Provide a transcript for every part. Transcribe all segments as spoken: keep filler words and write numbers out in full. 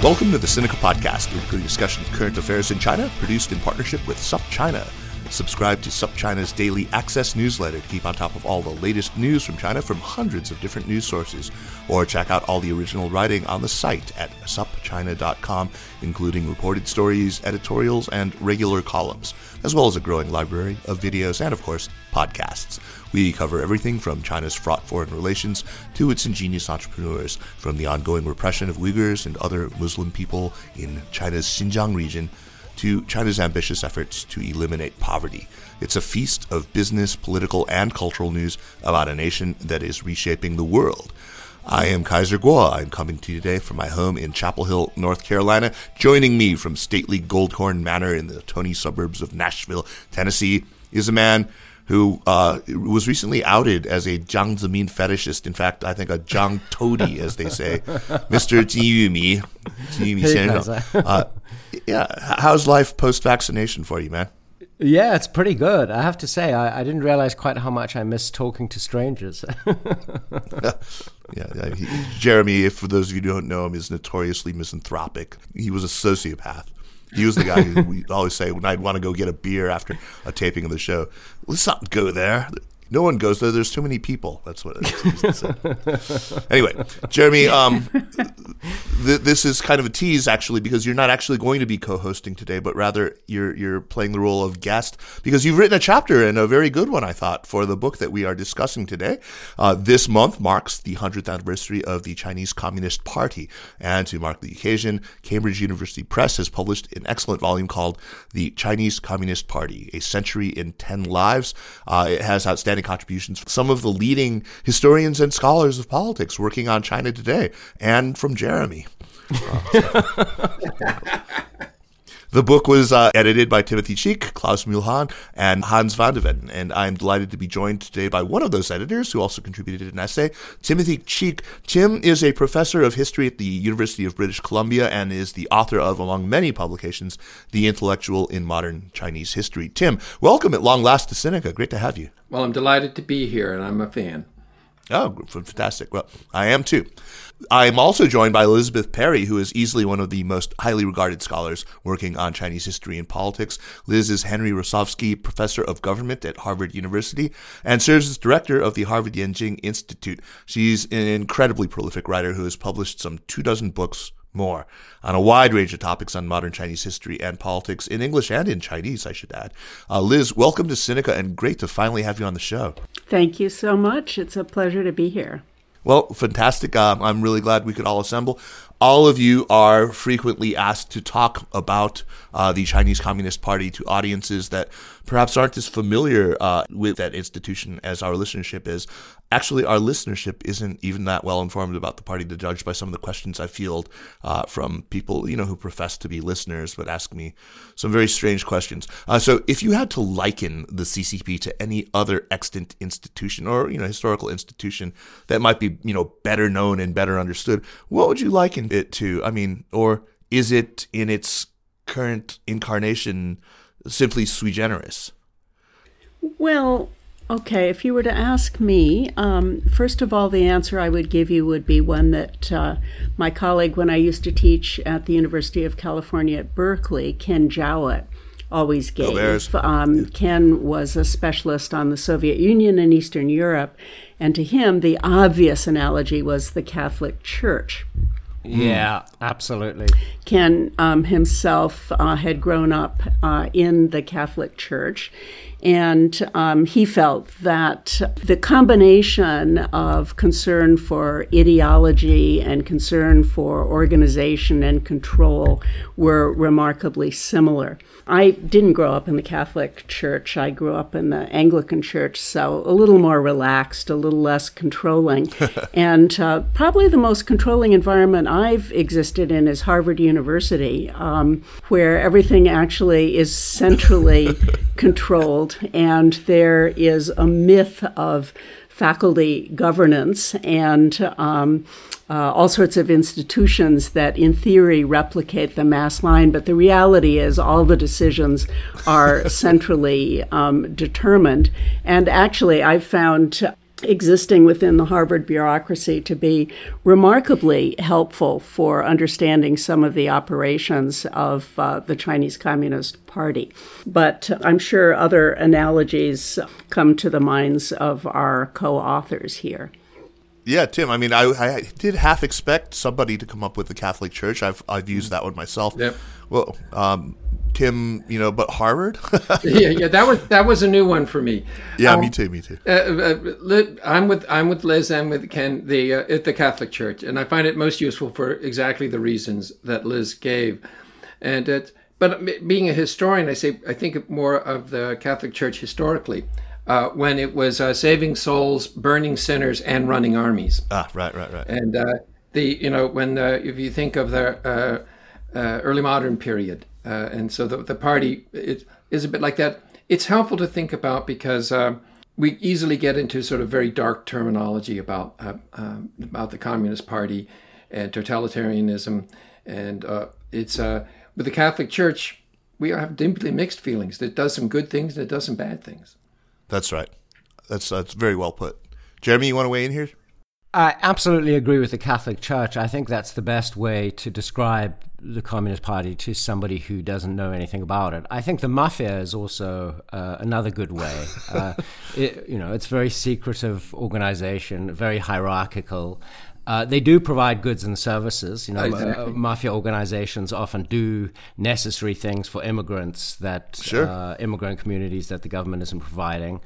Welcome to the Sinica Podcast, a weekly discussion of current affairs in China, produced in partnership with SupChina. Subscribe to SupChina's daily access newsletter to keep on top of all the latest news from China from hundreds of different news sources, or check out all the original writing on the site at sup china dot com, including reported stories, editorials, and regular columns, as well as a growing library of videos and, of course, podcasts. We cover everything from China's fraught foreign relations to its ingenious entrepreneurs, from the ongoing repression of Uyghurs and other Muslim people in China's Xinjiang region to China's ambitious efforts to eliminate poverty. It's a feast of business, political, and cultural news about a nation that is reshaping the world. I am Kaiser Guo. I'm coming to you today from my home in Chapel Hill, North Carolina. Joining me from stately Goldkorn Manor in the tony suburbs of Nashville, Tennessee, is a man who uh, was recently outed as a Jiang Zemin fetishist. In fact, I think a Jiang toady, as they say. Mister Ji Yumi. Ji Yumi Xianzhong. Uh, yeah, how's life post-vaccination for you, man? Yeah, it's pretty good. I have to say, I, I didn't realize quite how much I miss talking to strangers. Yeah, yeah. He, Jeremy, for those of you who don't know him, is notoriously misanthropic. He was a sociopath. He was the guy who we always say, when I'd want to go get a beer after a taping of the show, let's not go there. No one goes there. There's too many people. That's what it is. Anyway, Jeremy, um, th- this is kind of a tease, actually, because you're not actually going to be co-hosting today, but rather you're you're playing the role of guest because you've written a chapter, and a very good one, I thought, for the book that we are discussing today. Uh, this month marks the hundredth anniversary of the Chinese Communist Party, and to mark the occasion, Cambridge University Press has published an excellent volume called The Chinese Communist Party: A Century in ten Lives. Uh, it has outstanding contributions from some of the leading historians and scholars of politics working on China today, and from Jeremy. The book was uh, edited by Timothy Cheek, Klaus Mühlhahn, and Hans van de Ven, and I'm delighted to be joined today by one of those editors who also contributed an essay, Timothy Cheek. Tim is a professor of history at the University of British Columbia and is the author of, among many publications, The Intellectual in Modern Chinese History. Tim, welcome at long last to Sinica. Great to have you. Well, I'm delighted to be here, and I'm a fan. Oh, fantastic. Well, I am too. I'm also joined by Elizabeth Perry, who is easily one of the most highly regarded scholars working on Chinese history and politics. Liz is Henry Rosofsky Professor of Government at Harvard University and serves as director of the Harvard Yenching Institute. She's an incredibly prolific writer who has published some two dozen books more on a wide range of topics on modern Chinese history and politics in English and in Chinese, I should add. Uh, Liz, welcome to Sinica, and great to finally have you on the show. Thank you so much. It's a pleasure to be here. Well, fantastic. Um, I'm really glad we could all assemble. All of you are frequently asked to talk about uh, the Chinese Communist Party to audiences that perhaps aren't as familiar uh, with that institution as our listenership is. Actually, our listenership isn't even that well informed about the party, to judge by some of the questions I field uh, from people, you know, who profess to be listeners but ask me some very strange questions. Uh, so, if you had to liken the C C P to any other extant institution or, you know, historical institution that might be, you know, better known and better understood, what would you liken it to? I mean, or is it in its current incarnation simply sui generis? Well, okay, if you were to ask me, um, first of all, the answer I would give you would be one that uh, my colleague, when I used to teach at the University of California at Berkeley, Ken Jowitt, always gave. Um, Ken was a specialist on the Soviet Union and Eastern Europe, and to him, the obvious analogy was the Catholic Church. Yeah, absolutely. Ken um, himself uh, had grown up uh, in the Catholic Church, and um, he felt that the combination of concern for ideology and concern for organization and control were remarkably similar. I didn't grow up in the Catholic Church. I grew up in the Anglican Church, so a little more relaxed, a little less controlling. And uh, probably the most controlling environment I've existed in is Harvard University, um, where everything actually is centrally controlled. And there is a myth of faculty governance and um, uh, all sorts of institutions that, in theory, replicate the mass line. But the reality is all the decisions are centrally um, determined. And actually, I've found existing within the Harvard bureaucracy to be remarkably helpful for understanding some of the operations of uh, the Chinese Communist Party. But I'm sure other analogies come to the minds of our co-authors here. Yeah, Tim, I mean, I, I did half expect somebody to come up with the Catholic Church. I've I've used that one myself. Yep. Well, um, Tim, you know, but Harvard? yeah, yeah, that was that was a new one for me. Yeah, um, me too, me too. Uh, uh, I'm with I'm with Liz and with Ken the uh, at the Catholic Church, and I find it most useful for exactly the reasons that Liz gave. And it, but being a historian, I say I think more of the Catholic Church historically. Uh, when it was uh, saving souls, burning sinners, and running armies. Ah, right, right, right. And uh, the you know when uh, if you think of the uh, uh, early modern period, uh, and so the the party it is a bit like that. It's helpful to think about because uh, we easily get into sort of very dark terminology about uh, um, about the Communist Party and totalitarianism, and uh, it's uh, with the Catholic Church we have deeply mixed feelings. It does some good things and it does some bad things. That's right. That's that's very well put. Jeremy, you want to weigh in here? I absolutely agree with the Catholic Church. I think that's the best way to describe the Communist Party to somebody who doesn't know anything about it. I think the Mafia is also uh, another good way. Uh, it, you know, it's a very secretive organization, very hierarchical. Uh, they do provide goods and services. You know, exactly. uh, mafia organizations often do necessary things for immigrants that sure. uh, immigrant communities that the government isn't providing.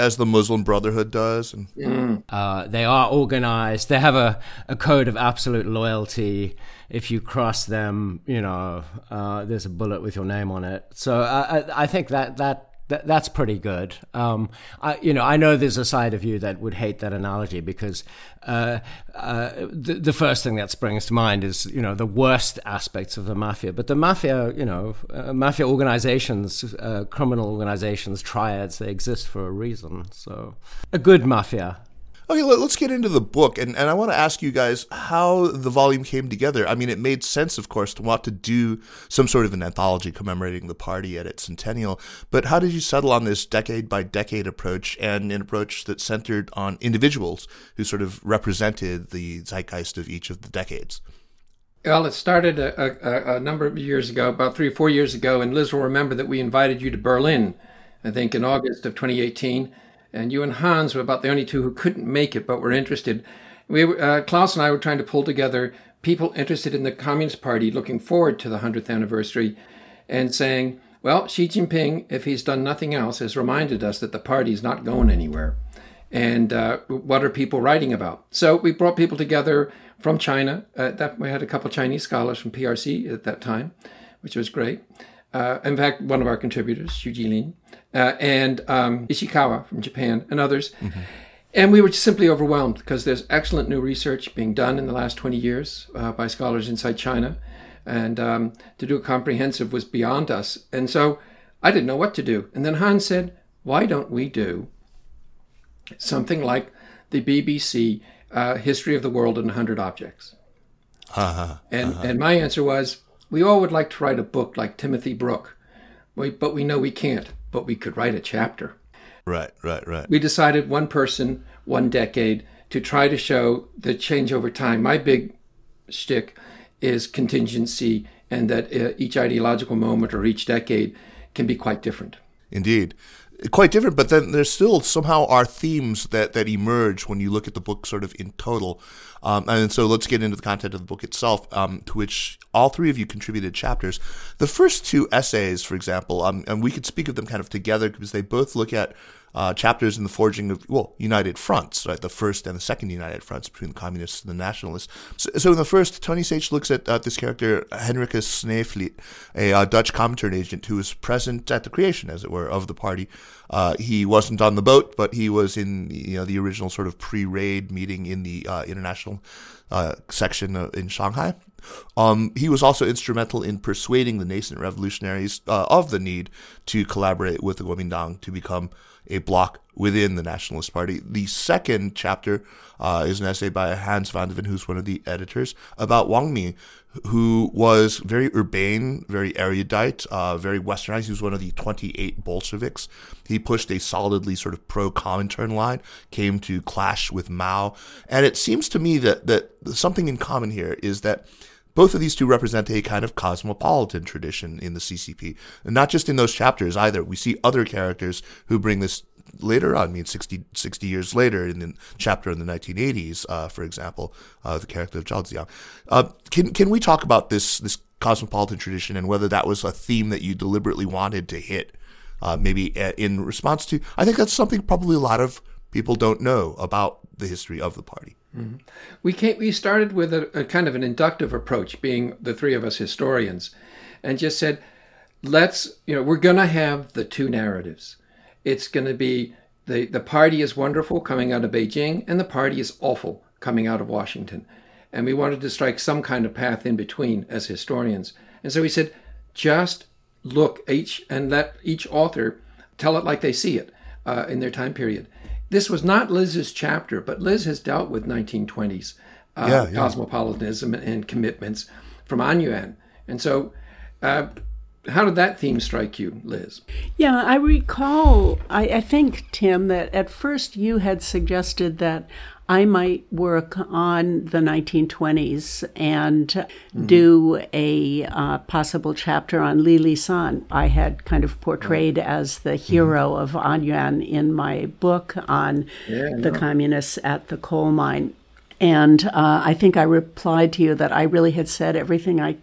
As the Muslim Brotherhood does. And- mm. uh, they are organized. They have a, a code of absolute loyalty. If you cross them, you know, uh, there's a bullet with your name on it. So uh, I, I think that that. That, that's pretty good. Um, I, you know, I know there's a side of you that would hate that analogy because uh, uh, the, the first thing that springs to mind is, you know, the worst aspects of the mafia. But the mafia, you know, uh, mafia organizations, uh, criminal organizations, triads, they exist for a reason. So a good mafia. Okay, let's get into the book, and, and I want to ask you guys how the volume came together. I mean, it made sense, of course, to want to do some sort of an anthology commemorating the party at its centennial, but how did you settle on this decade-by-decade approach and an approach that centered on individuals who sort of represented the zeitgeist of each of the decades? Well, it started a, a, a number of years ago, about three or four years ago, and Liz will remember that we invited you to Berlin, I think, in August of twenty eighteen, and you and Hans were about the only two who couldn't make it, but were interested. We, uh, Klaus and I were trying to pull together people interested in the Communist Party, looking forward to the hundredth anniversary, and saying, well, Xi Jinping, if he's done nothing else, has reminded us that the party's not going anywhere. And uh, what are people writing about? So we brought people together from China. Uh, that we had a couple of Chinese scholars from P R C at that time, which was great. Uh, in fact, one of our contributors, Xu Jilin, uh, and um, Ishikawa from Japan, and others. Mm-hmm. And we were just simply overwhelmed because there's excellent new research being done in the last twenty years uh, by scholars inside China. And um, to do a comprehensive was beyond us. And so I didn't know what to do. And then Hans said, why don't we do something like the B B C uh, History of the World in one hundred objects? Uh-huh. And, uh-huh. and my answer was, we all would like to write a book like Timothy Brooke, we, but we know we can't, but we could write a chapter. Right, right, right. We decided one person, one decade, to try to show the change over time. My big shtick is contingency, and that uh, each ideological moment or each decade can be quite different. Indeed. Quite different, but then there's still somehow are themes that, that emerge when you look at the book sort of in total. Um, and so let's get into the content of the book itself, um, to which all three of you contributed chapters. The first two essays, for example, um, and we could speak of them kind of together because they both look at uh, chapters in the forging of, well, united fronts, right? The first and the second united fronts between the communists and the nationalists. So, so in the first, Tony Sage looks at uh, this character, Henricus Sneevliet, a uh, Dutch Comintern agent who was present at the creation, as it were, of the party. Uh, he wasn't on the boat, but he was in, you know, the original sort of pre-raid meeting in the uh, international uh, section uh, in Shanghai. Um, he was also instrumental in persuading the nascent revolutionaries uh, of the need to collaborate with the Kuomintang to become a bloc within the Nationalist Party. The second chapter uh, is an essay by Hans van de Ven, who's one of the editors, about Wang Ming, who was very urbane, very erudite, uh, very westernized. He was one of the twenty-eight Bolsheviks. He pushed a solidly sort of pro-Comintern line, came to clash with Mao. And it seems to me that, that something in common here is that both of these two represent a kind of cosmopolitan tradition in the C C P. And not just in those chapters either. We see other characters who bring this later on. I mean, sixty, sixty years later, in the chapter in the nineteen eighties, uh, for example, uh, the character of Zhao Ziyang. Uh, can can we talk about this this cosmopolitan tradition and whether that was a theme that you deliberately wanted to hit, uh, maybe in response to? I think that's something probably a lot of people don't know about the history of the party. Mm-hmm. We came, we started with a, a kind of an inductive approach, being the three of us historians, and just said, let's, you know, we're going to have the two narratives. It's going to be the, the party is wonderful coming out of Beijing, and the party is awful coming out of Washington. And we wanted to strike some kind of path in between as historians. And so we said, just look each and let each author tell it like they see it uh, in their time period. This was not Liz's chapter, but Liz has dealt with nineteen twenties uh, yeah, yeah. cosmopolitanism and commitments from Anyuan. And so uh, how did that theme strike you, Liz? Yeah, I recall, I, I think, Tim, that at first you had suggested that I might work on the nineteen twenties and mm-hmm. do a uh, possible chapter on Li Lisan. I had kind of portrayed mm-hmm. as the hero mm-hmm. of Anyuan in my book on yeah, the no. communists at the coal mine. And uh, I think I replied to you that I really had said everything I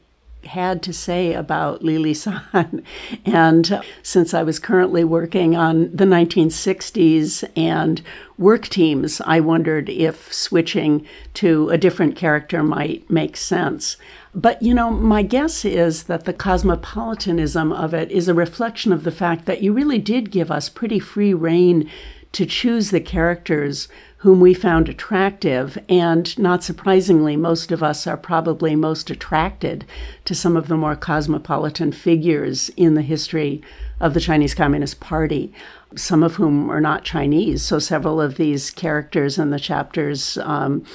had to say about Li Lisan. And since I was currently working on the nineteen sixties and work teams, I wondered if switching to a different character might make sense. But, you know, my guess is that the cosmopolitanism of it is a reflection of the fact that you really did give us pretty free rein to choose the characters whom we found attractive, and not surprisingly, most of us are probably most attracted to some of the more cosmopolitan figures in the history of the Chinese Communist Party, some of whom are not Chinese. So several of these characters in the chapters, um,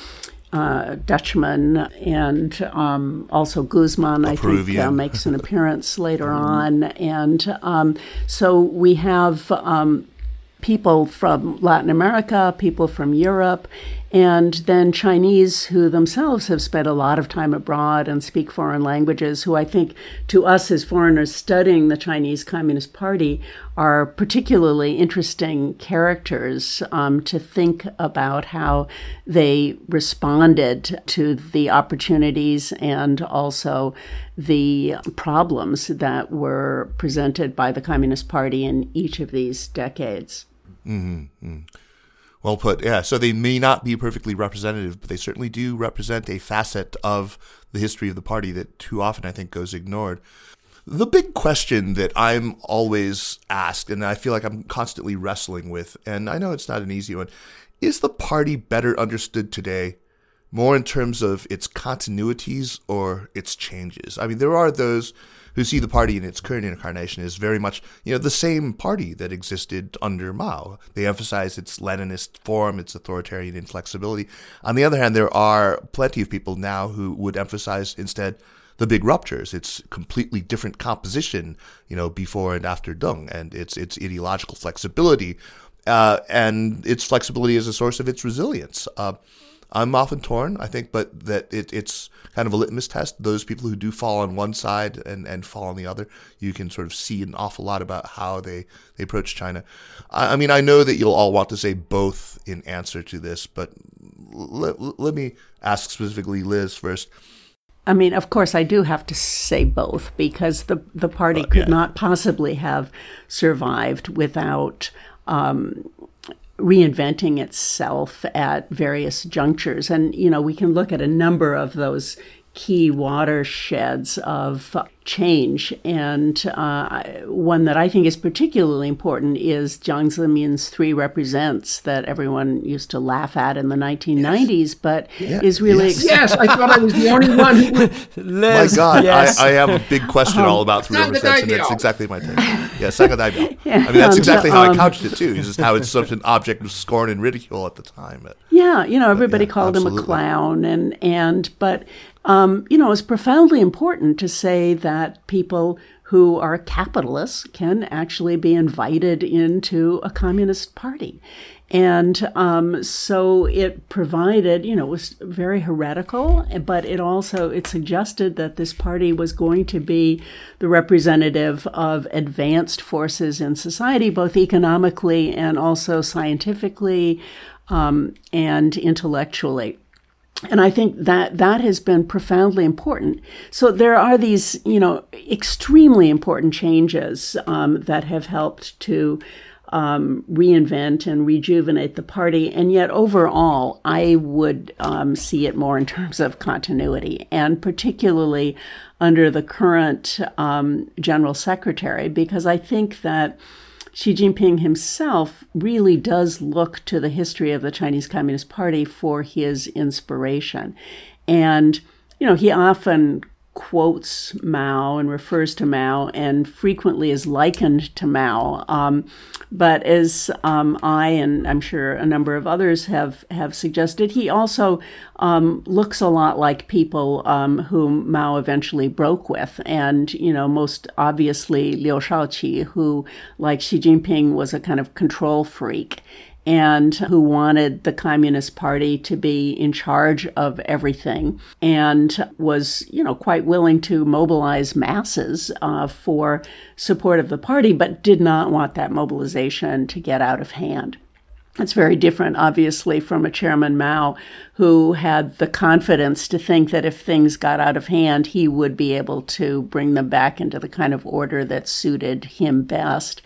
uh, Dutchman and um, also Guzman, I think, uh, makes an appearance later on. And um, so we have Um, people from Latin America, people from Europe, and then Chinese who themselves have spent a lot of time abroad and speak foreign languages, who I think to us as foreigners studying the Chinese Communist Party are particularly interesting characters um, to think about how they responded to the opportunities and also the problems that were presented by the Communist Party in each of these decades. Mm-hmm. Well put, yeah. So they may not be perfectly representative, but they certainly do represent a facet of the history of the party that too often, I think, goes ignored. The big question that I'm always asked, and I feel like I'm constantly wrestling with, and I know it's not an easy one, is the party better understood today, more in terms of its continuities or its changes? I mean, there are those who see the party in its current incarnation as very much, you know, the same party that existed under Mao. They emphasize its Leninist form, its authoritarian inflexibility. On the other hand, there are plenty of people now who would emphasize instead the big ruptures, its completely different composition, you know, before and after Deng, and its its ideological flexibility, uh, and its flexibility as a source of its resilience. Uh, I'm often torn, I think, but that it, it's kind of a litmus test. Those people who do fall on one side and, and fall on the other, you can sort of see an awful lot about how they, they approach China. I, I mean, I know that you'll all want to say both in answer to this, but let, let me ask specifically Liz first. I mean, of course, I do have to say both, because the, the party well, yeah. could not possibly have survived without um, reinventing itself at various junctures. And, you know, we can look at a number of those key watersheds of change. And uh, one that I think is particularly important is Jiang Zemin's Three Represents that everyone used to laugh at in the nineteen nineties, yes. but yeah. is really... Yes. Ex- yes, I thought I was the only one who would... Liz, my God, yes. I, I have a big question um, all about Three Represents, and that's exactly my take. Yeah, second ideal. Yeah. I mean, that's exactly um, how um, I couched it, too, just how it's such an object of scorn and ridicule at the time. But, yeah, you know, everybody but, yeah, called absolutely. him a clown, and, and but... Um, you know, it's profoundly important to say that people who are capitalists can actually be invited into a communist party. And um, so it provided, you know, it was very heretical, but it also, it suggested that this party was going to be the representative of advanced forces in society, both economically and also scientifically um, and intellectually. And I think that that has been profoundly important. So there are these, you know, extremely important changes um, that have helped to um, reinvent and rejuvenate the party. And yet overall, I would um, see it more in terms of continuity, and particularly under the current um, general secretary, because I think that Xi Jinping himself really does look to the history of the Chinese Communist Party for his inspiration. And, you know, he often quotes Mao and refers to Mao and frequently is likened to Mao. Um, but as um, I and I'm sure a number of others have, have suggested, he also um, looks a lot like people um, whom Mao eventually broke with. And, you know, most obviously Liu Shaoqi, who, like Xi Jinping, was a kind of control freak, and who wanted the Communist Party to be in charge of everything, and was, you know, quite willing to mobilize masses uh, for support of the party, but did not want that mobilization to get out of hand. It's very different, obviously, from a Chairman Mao, who had the confidence to think that if things got out of hand, he would be able to bring them back into the kind of order that suited him best,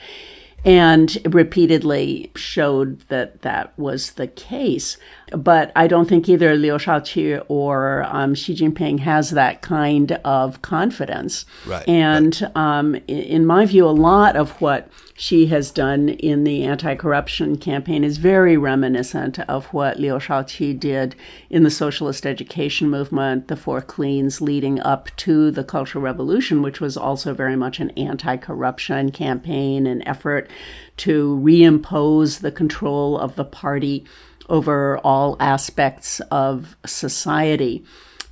and repeatedly showed that that was the case. But I don't think either Liu Shaoqi or um, Xi Jinping has that kind of confidence. Right. And right. Um, in my view, a lot of what she has done in the anti-corruption campaign is very reminiscent of what Liu Shaoqi did in the socialist education movement, the Four Cleans leading up to the Cultural Revolution, which was also very much an anti-corruption campaign and effort to reimpose the control of the party over all aspects of society.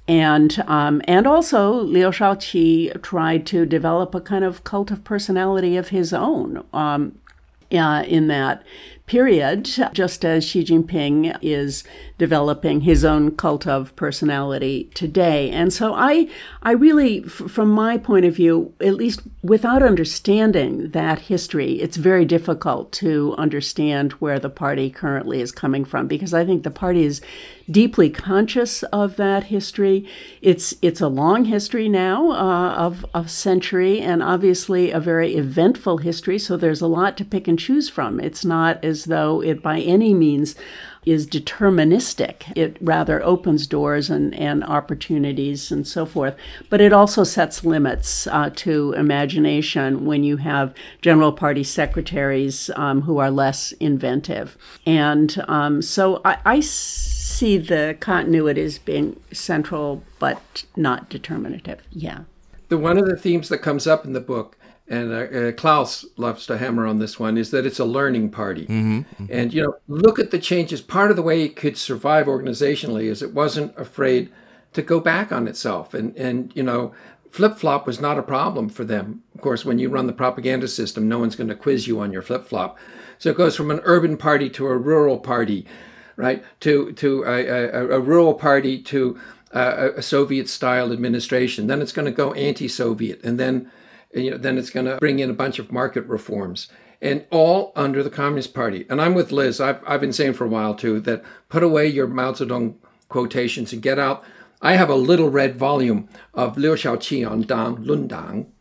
And um, and also, Liu Shaoqi tried to develop a kind of cult of personality of his own um, uh, in that period, just as Xi Jinping is developing his own cult of personality today. And so I, I really, f- from my point of view, at least without understanding that history, it's very difficult to understand where the party currently is coming from, because I think the party is deeply conscious of that history. It's it's a long history now uh, of a century, and obviously a very eventful history, so there's a lot to pick and choose from. It's not as though it by any means is deterministic. It rather opens doors and, and opportunities and so forth. But it also sets limits uh, to imagination when you have general party secretaries um, who are less inventive. And um, so I, I see the continuity as being central, but not determinative. Yeah. The one of the themes that comes up in the book, and uh, uh, Klaus loves to hammer on this one, is that it's a learning party. Mm-hmm. Mm-hmm. And, you know, look at the changes. Part of the way it could survive organizationally is it wasn't afraid to go back on itself. And, and you know, flip-flop was not a problem for them. Of course, when you run the propaganda system, no one's going to quiz you on your flip-flop. So it goes from an urban party to a rural party. right, to to a, a, a rural party, to a, a Soviet-style administration. Then it's going to go anti-Soviet, and then you know then it's going to bring in a bunch of market reforms, and all under the Communist Party. And I'm with Liz. I've I've been saying for a while too that put away your Mao Zedong quotations and get out. I have a little red volume of Liu Shaoqi on Dang, Lun Dang,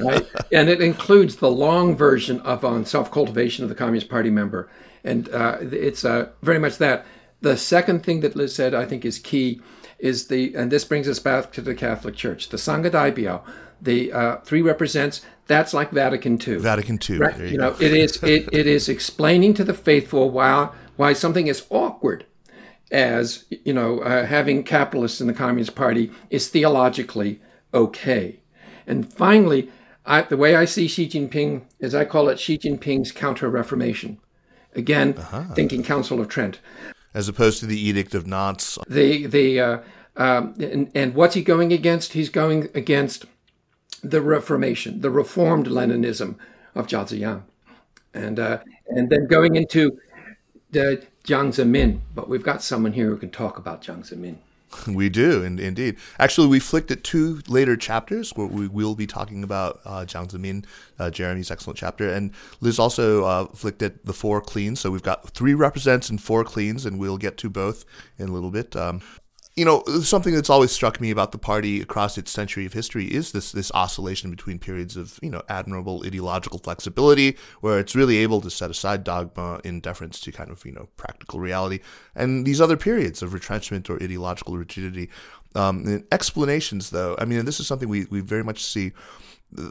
right? And it includes the long version of On Self-Cultivation of the Communist Party Member. And uh, it's uh, very much that. The second thing that Liz said, I think, is key, is the, and this brings us back to the Catholic Church, the Sangha Daibyo, the uh, Three Represents, that's like Vatican Two. Vatican Two, right? You, you know, it is it, it is explaining to the faithful why why something is awkward as, you know, uh, having capitalists in the Communist Party is theologically okay. And finally, I, the way I see Xi Jinping is I call it Xi Jinping's Counter-Reformation. Again, uh-huh. thinking Council of Trent. As opposed to the Edict of Nantes. The, the, uh, um, and, and what's he going against? He's going against the Reformation, the reformed Leninism of Zhao Ziyang. And, uh, and then going into the Jiang Zemin, but we've got someone here who can talk about Jiang Zemin. We do, in, indeed. Actually, we flicked at two later chapters where we will be talking about uh, Jiang Zemin, uh, Jeremy's excellent chapter. And Liz also uh, flicked at the four cleans. So we've got Three Represents and four cleans, and we'll get to both in a little bit. Um, you know, something that's always struck me about the party across its century of history is this this oscillation between periods of, you know, admirable ideological flexibility, where it's really able to set aside dogma in deference to kind of, you know, practical reality, and these other periods of retrenchment or ideological rigidity. Um, explanations, though, I mean, and this is something we, we very much see.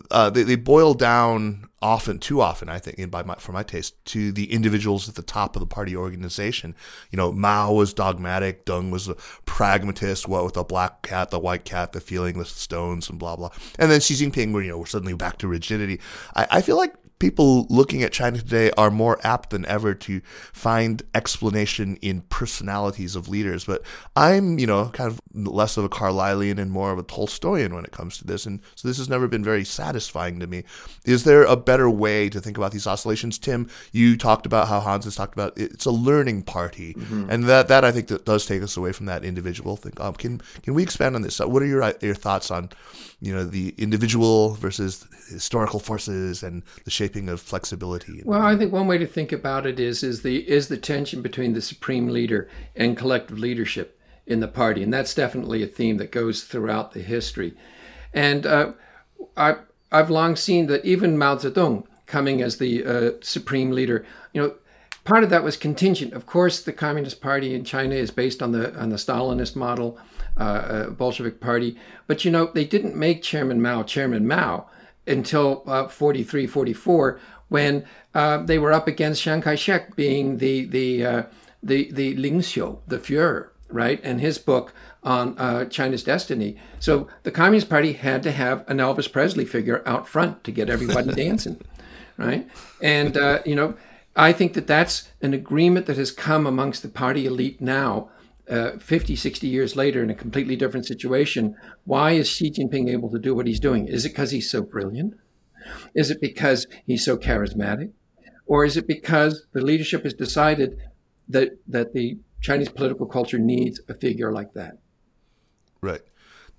Uh, they, they boil down often, too often, I think, in by my, for my taste, to the individuals at the top of the party organization. You know, Mao was dogmatic, Deng was a pragmatist, what with the black cat, the white cat, the feelingless stones, and blah, blah. And then Xi Jinping, where, you know, we're suddenly back to rigidity. I, I feel like people looking at China today are more apt than ever to find explanation in personalities of leaders. But I'm, you know, kind of less of a Carlylean and more of a Tolstoyan when it comes to this. And so this has never been very satisfying to me. Is there a better way to think about these oscillations? Tim, you talked about how Hans has talked about it. It's a learning party. Mm-hmm. And that, that I think, that does take us away from that individual thing. Um, can can we expand on this? What are your your thoughts on, you know, the individual versus historical forces and the shape of flexibility? Well, I think one way to think about it is is the is the tension between the supreme leader and collective leadership in the party, and that's definitely a theme that goes throughout the history. And uh, I I've long seen that even Mao Zedong coming as the uh, supreme leader, you know, part of that was contingent. Of course, the Communist Party in China is based on the on the Stalinist model, uh, uh, Bolshevik Party, but you know they didn't make Chairman Mao Chairman Mao until uh, forty-three, forty-four, when uh, they were up against Chiang Kai-shek being the the uh, the the Lingxiu, the Führer, right, and his book on uh, China's destiny. So the Communist Party had to have an Elvis Presley figure out front to get everybody dancing, right? And uh, you know, I think that that's an agreement that has come amongst the party elite now, Uh, fifty, sixty years later in a completely different situation. Why is Xi Jinping able to do what he's doing? Is it because he's so brilliant? Is it because he's so charismatic? Or is it because the leadership has decided that that the Chinese political culture needs a figure like that? Right.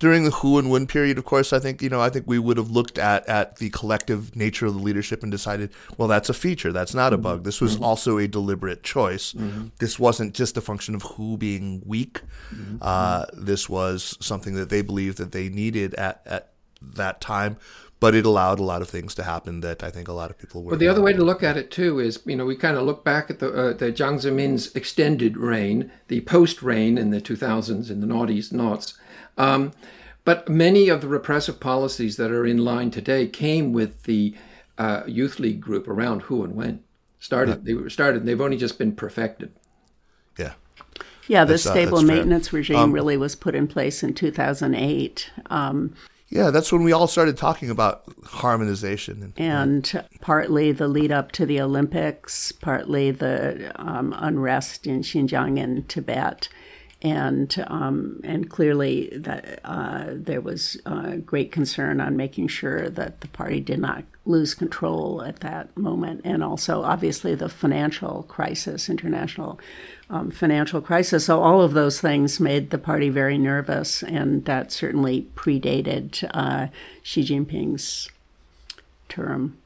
During the Hu and Wen period, of course, I think, you know, I think we would have looked at, at the collective nature of the leadership and decided, well, that's a feature. That's not a bug. This was mm-hmm. also a deliberate choice. Mm-hmm. This wasn't just a function of Hu being weak. Mm-hmm. Uh, this was something that they believed that they needed at, at that time. But it allowed a lot of things to happen that I think a lot of people were. But the other way to look at it, too, is, you know, we kind of look back at the, uh, the Jiang Zemin's extended reign, the post-reign in the two thousands, in the noughties, noughts. Um, but many of the repressive policies that are in line today came with the uh, youth league group around Hu and Wen. Started, yeah. They were started, and they've only just been perfected. Yeah. Yeah, the that's, stable uh, maintenance fair. regime um, really was put in place in two thousand eight. Um, Yeah, that's when we all started talking about harmonization. And, and partly the lead up to the Olympics, partly the um, unrest in Xinjiang and Tibet. And um, and clearly that uh, there was uh, great concern on making sure that the party did not lose control at that moment. And also, obviously, the financial crisis, international um, financial crisis. So all of those things made the party very nervous, and that certainly predated uh, Xi Jinping's term.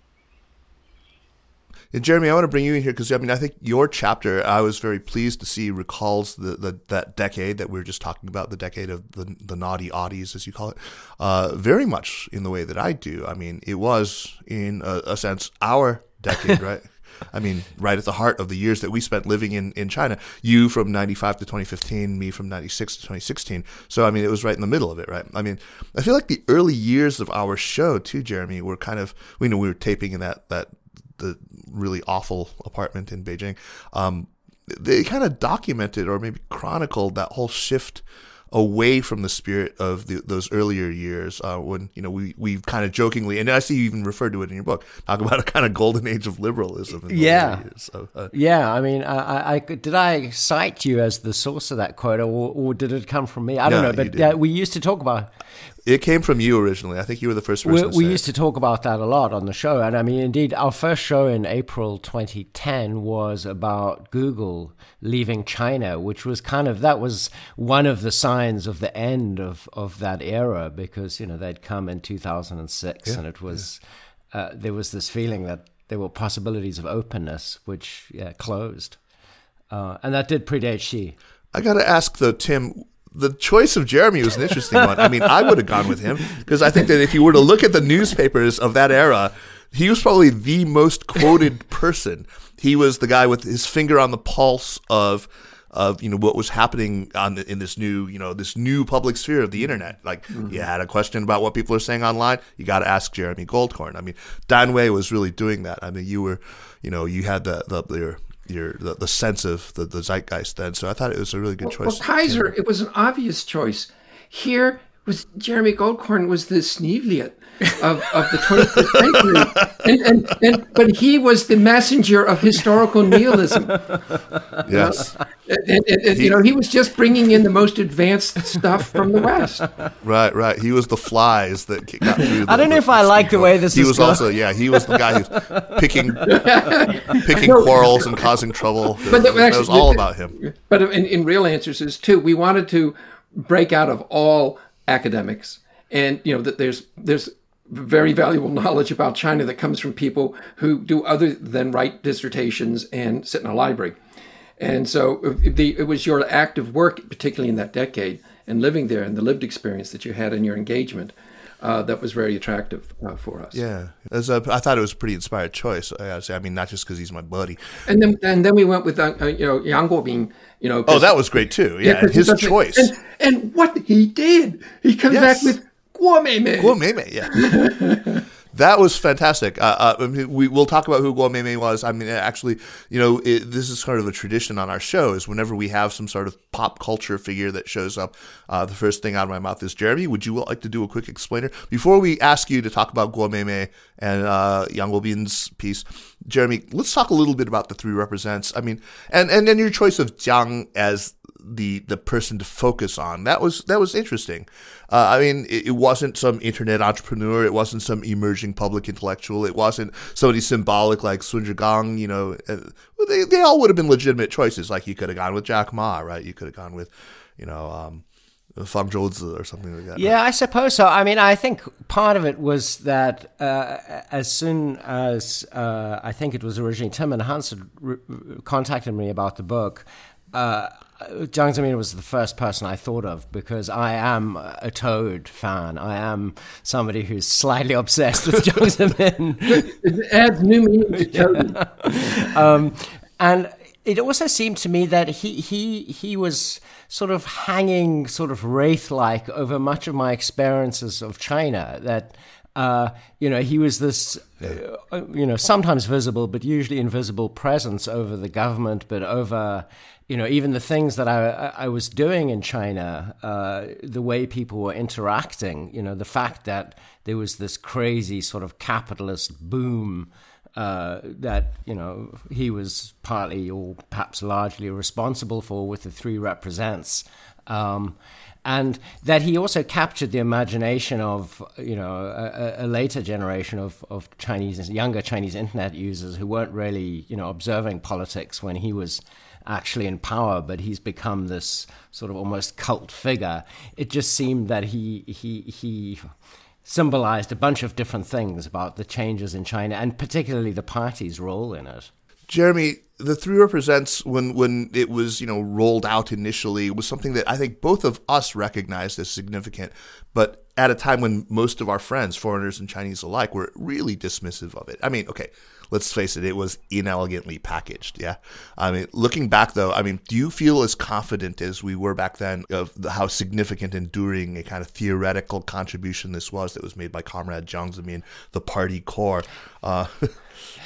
And Jeremy, I want to bring you in here because, I mean, I think your chapter, I was very pleased to see, recalls the, the that decade that we were just talking about, the decade of the, the naughty oddies, as you call it, uh, very much in the way that I do. I mean, it was, in a, a sense, our decade, right? I mean, right at the heart of the years that we spent living in, in China. You from ninety-five to twenty fifteen, me from ninety-six to twenty sixteen. So, I mean, it was right in the middle of it, right? I mean, I feel like the early years of our show, too, Jeremy, were kind of, we know we were taping in that that the really awful apartment in Beijing, um, they kind of documented or maybe chronicled that whole shift away from the spirit of the, those earlier years uh, when, you know, we we kind of jokingly, and I see you even referred to it in your book, talk about a kind of golden age of liberalism. In yeah. Years. So, uh, yeah. I mean, I, I did I cite you as the source of that quote, or, or did it come from me? I don't no, know, but yeah, we used to talk about it. Came from you originally. I think you were the first person we, to we say used it. to talk about that a lot on the show. And I mean, indeed, our first show in April twenty ten was about Google leaving China, which was kind of, that was one of the signs of the end of, of that era, because, you know, they'd come in two thousand six yeah, and it was, yeah. uh, there was this feeling that there were possibilities of openness, which yeah, closed. Uh, and that did predate Xi. I got to ask though, Tim, the choice of Jeremy was an interesting one. I mean, I would have gone with him because I think that if you were to look at the newspapers of that era, he was probably the most quoted person. He was the guy with his finger on the pulse of, of you know, what was happening on the, in this new, you know, this new public sphere of the internet. Like, mm-hmm. you had a question about what people are saying online, you got to ask Jeremy Goldkorn. I mean, Dan Wei was really doing that. I mean, you were, you know, you had the the your Your, the, the sense of the, the zeitgeist then. So I thought it was a really good choice. Well, Kaiser, Jeremy. It was an obvious choice. Here was Jeremy Goldkorn was the Sneevliet of, of the twenty-first century. And, and, and, but he was the messenger of historical nihilism. Yes. You know? And, and, and, he, you know, he was just bringing in the most advanced stuff from the West. Right, right. He was the flies that got through. The, I don't know the, if I like the way this he is He was going. also, yeah, he was the guy who's picking picking quarrels and causing trouble. But that, that, actually, was all the, about him. But in, in Real Answers is, too, we wanted to break out of all academics. And, you know, that there's there's very valuable knowledge about China that comes from people who do other than write dissertations and sit in a library. And so the, it was your active work, particularly in that decade, and living there and the lived experience that you had in your engagement Uh, that was very attractive uh, for us. Yeah, as a, I thought it was a pretty inspired choice. I gotta say, I mean, not just because he's my buddy. And then, and then we went with uh, you know Yang Guobin. You know, oh, that was great too. Yeah, yeah his choice. And, and what he did, he comes yes. back with Guo Meimei. Guo Meimei, yeah. That was fantastic. Uh, uh, we, we'll talk about who Guo Meimei was. I mean, actually, you know, it, this is sort of a tradition on our show is whenever we have some sort of pop culture figure that shows up, uh, the first thing out of my mouth is, Jeremy, would you like to do a quick explainer? Before we ask you to talk about Guo Meimei and uh, Yang Guobin's piece, Jeremy, let's talk a little bit about the Three Represents. I mean, and, and then your choice of Jiang as the the person to focus on. That was that was interesting. Uh, I mean, it, it wasn't some internet entrepreneur. It wasn't some emerging public intellectual. It wasn't somebody symbolic like Sun Zhigang, you know. They they all would have been legitimate choices. Like you could have gone with Jack Ma, right? You could have gone with, you know, um, Fang Zhouzi or something like that. Yeah, right? I suppose so. I mean, I think part of it was that uh, as soon as uh, I think it was originally Tim and Hans had re- contacted me about the book, uh, Jiang Zemin was the first person I thought of because I am a Toad fan. I am somebody who's slightly obsessed with Jiang Zemin. It adds new meaning to Toad. Yeah. Um, and it also seemed to me that he he he was sort of hanging sort of wraith-like over much of my experiences of China, that Uh, you know, he was this, uh, you know, sometimes visible, but usually invisible presence over the government, but over, you know, even the things that I, I was doing in China, uh, the way people were interacting, you know, the fact that there was this crazy sort of capitalist boom uh, that, you know, he was partly or perhaps largely responsible for with the Three Represents. Um, and that he also captured the imagination of, you know, a, a later generation of, of Chinese, younger Chinese internet users who weren't really, you know, observing politics when he was actually in power, but he's become this sort of almost cult figure. It just seemed that he he he symbolized a bunch of different things about the changes in China, and particularly the party's role in it. Jeremy, the Three Represents, when when it was, you know, rolled out initially, was something that I think both of us recognized as significant, but at a time when most of our friends, foreigners and Chinese alike, were really dismissive of it. I mean, okay, let's face it, it was inelegantly packaged, yeah? I mean, looking back, though, I mean, do you feel as confident as we were back then of the, how significant, enduring, a kind of theoretical contribution this was that was made by Comrade Jiang Zemin, the party core? Uh,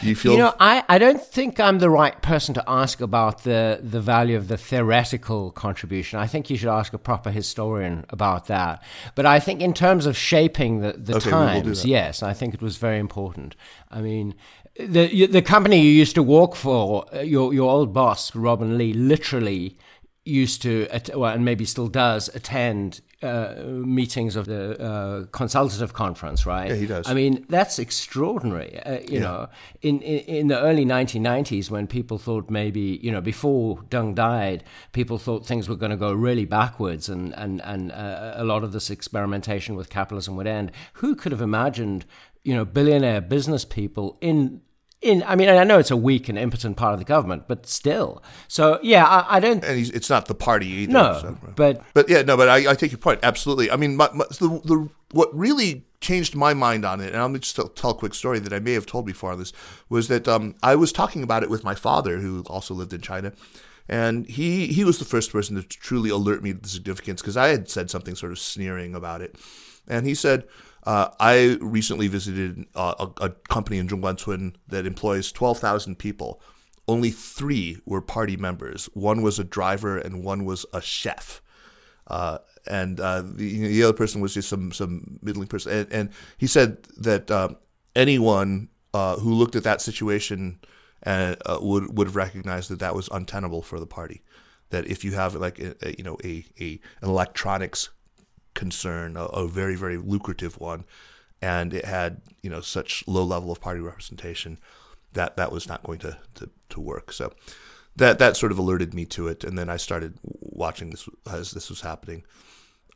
you feel... You know, I, I don't think I'm the right person to ask about the, the value of the theoretical contribution. I think you should ask a proper historian about that. But I think in terms of shaping the, the okay, times, yes, I think it was very important. I mean... The the company you used to work for, your your old boss, Robin Lee, literally used to, well, and maybe still does, attend uh, meetings of the uh, consultative conference, right? Yeah, he does. I mean, that's extraordinary. Uh, you yeah. know, in, in, in the early nineteen nineties, when people thought maybe, you know, before Deng died, people thought things were going to go really backwards and, and, and uh, a lot of this experimentation with capitalism would end. Who could have imagined, you know, billionaire business people in... In, I mean, I know it's a weak and impotent part of the government, but still. So, yeah, I, I don't... And he's, it's not the party either. No, so. but... But, yeah, no, but I, I take your point, absolutely. I mean, my, my, the, the what really changed my mind on it, and I'll just tell a quick story that I may have told before on this, was that um, I was talking about it with my father, who also lived in China, and he, he was the first person to truly alert me to the significance, because I had said something sort of sneering about it. And he said... Uh, I recently visited uh, a, a company in Zhongguancun that employs twelve thousand people. Only three were party members. One was a driver and one was a chef. Uh, and uh, the, the other person was just some, some middling person. And, and he said that um, anyone uh, who looked at that situation uh, uh, would, would have recognized that that was untenable for the party. That if you have like a, a, you know a, a an electronics concern, a, a very, very lucrative one, and it had, you know, such low level of party representation that that was not going to, to, to work. So that that sort of alerted me to it, and then I started watching this as this was happening.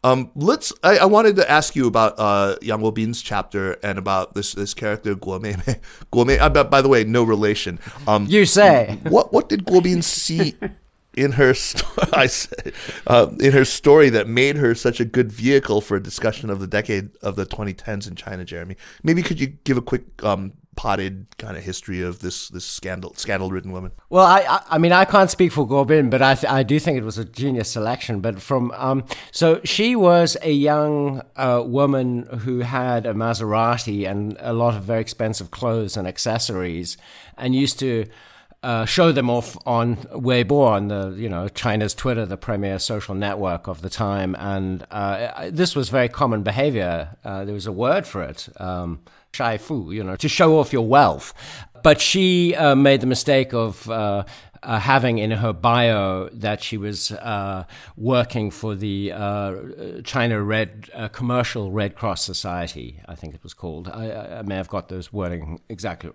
Um, let's. I, I wanted to ask you about uh, Yang Guobin's chapter and about this this character Guo Meimei. Guo Meimei, uh, by the way, no relation. Um, you say what? What did Guobin see? In her, sto- I say, uh, in her story that made her such a good vehicle for a discussion of the decade of the twenty tens in China, Jeremy. Maybe could you give a quick um, potted kind of history of this this scandal scandal-ridden woman? Well, I, I I mean, I can't speak for Guobin, but I th- I do think it was a genius selection. But from um, so she was a young uh, woman who had a Maserati and a lot of very expensive clothes and accessories, and used to. Uh, show them off on Weibo, on the, you know, China's Twitter, the premier social network of the time. And uh, this was very common behavior. Uh, there was a word for it, um, shai fu, you know, to show off your wealth. But she uh, made the mistake of uh, uh, having in her bio that she was uh, working for the uh, China Red uh, Commercial Red Cross Society, I think it was called. I, I may have got those wording exactly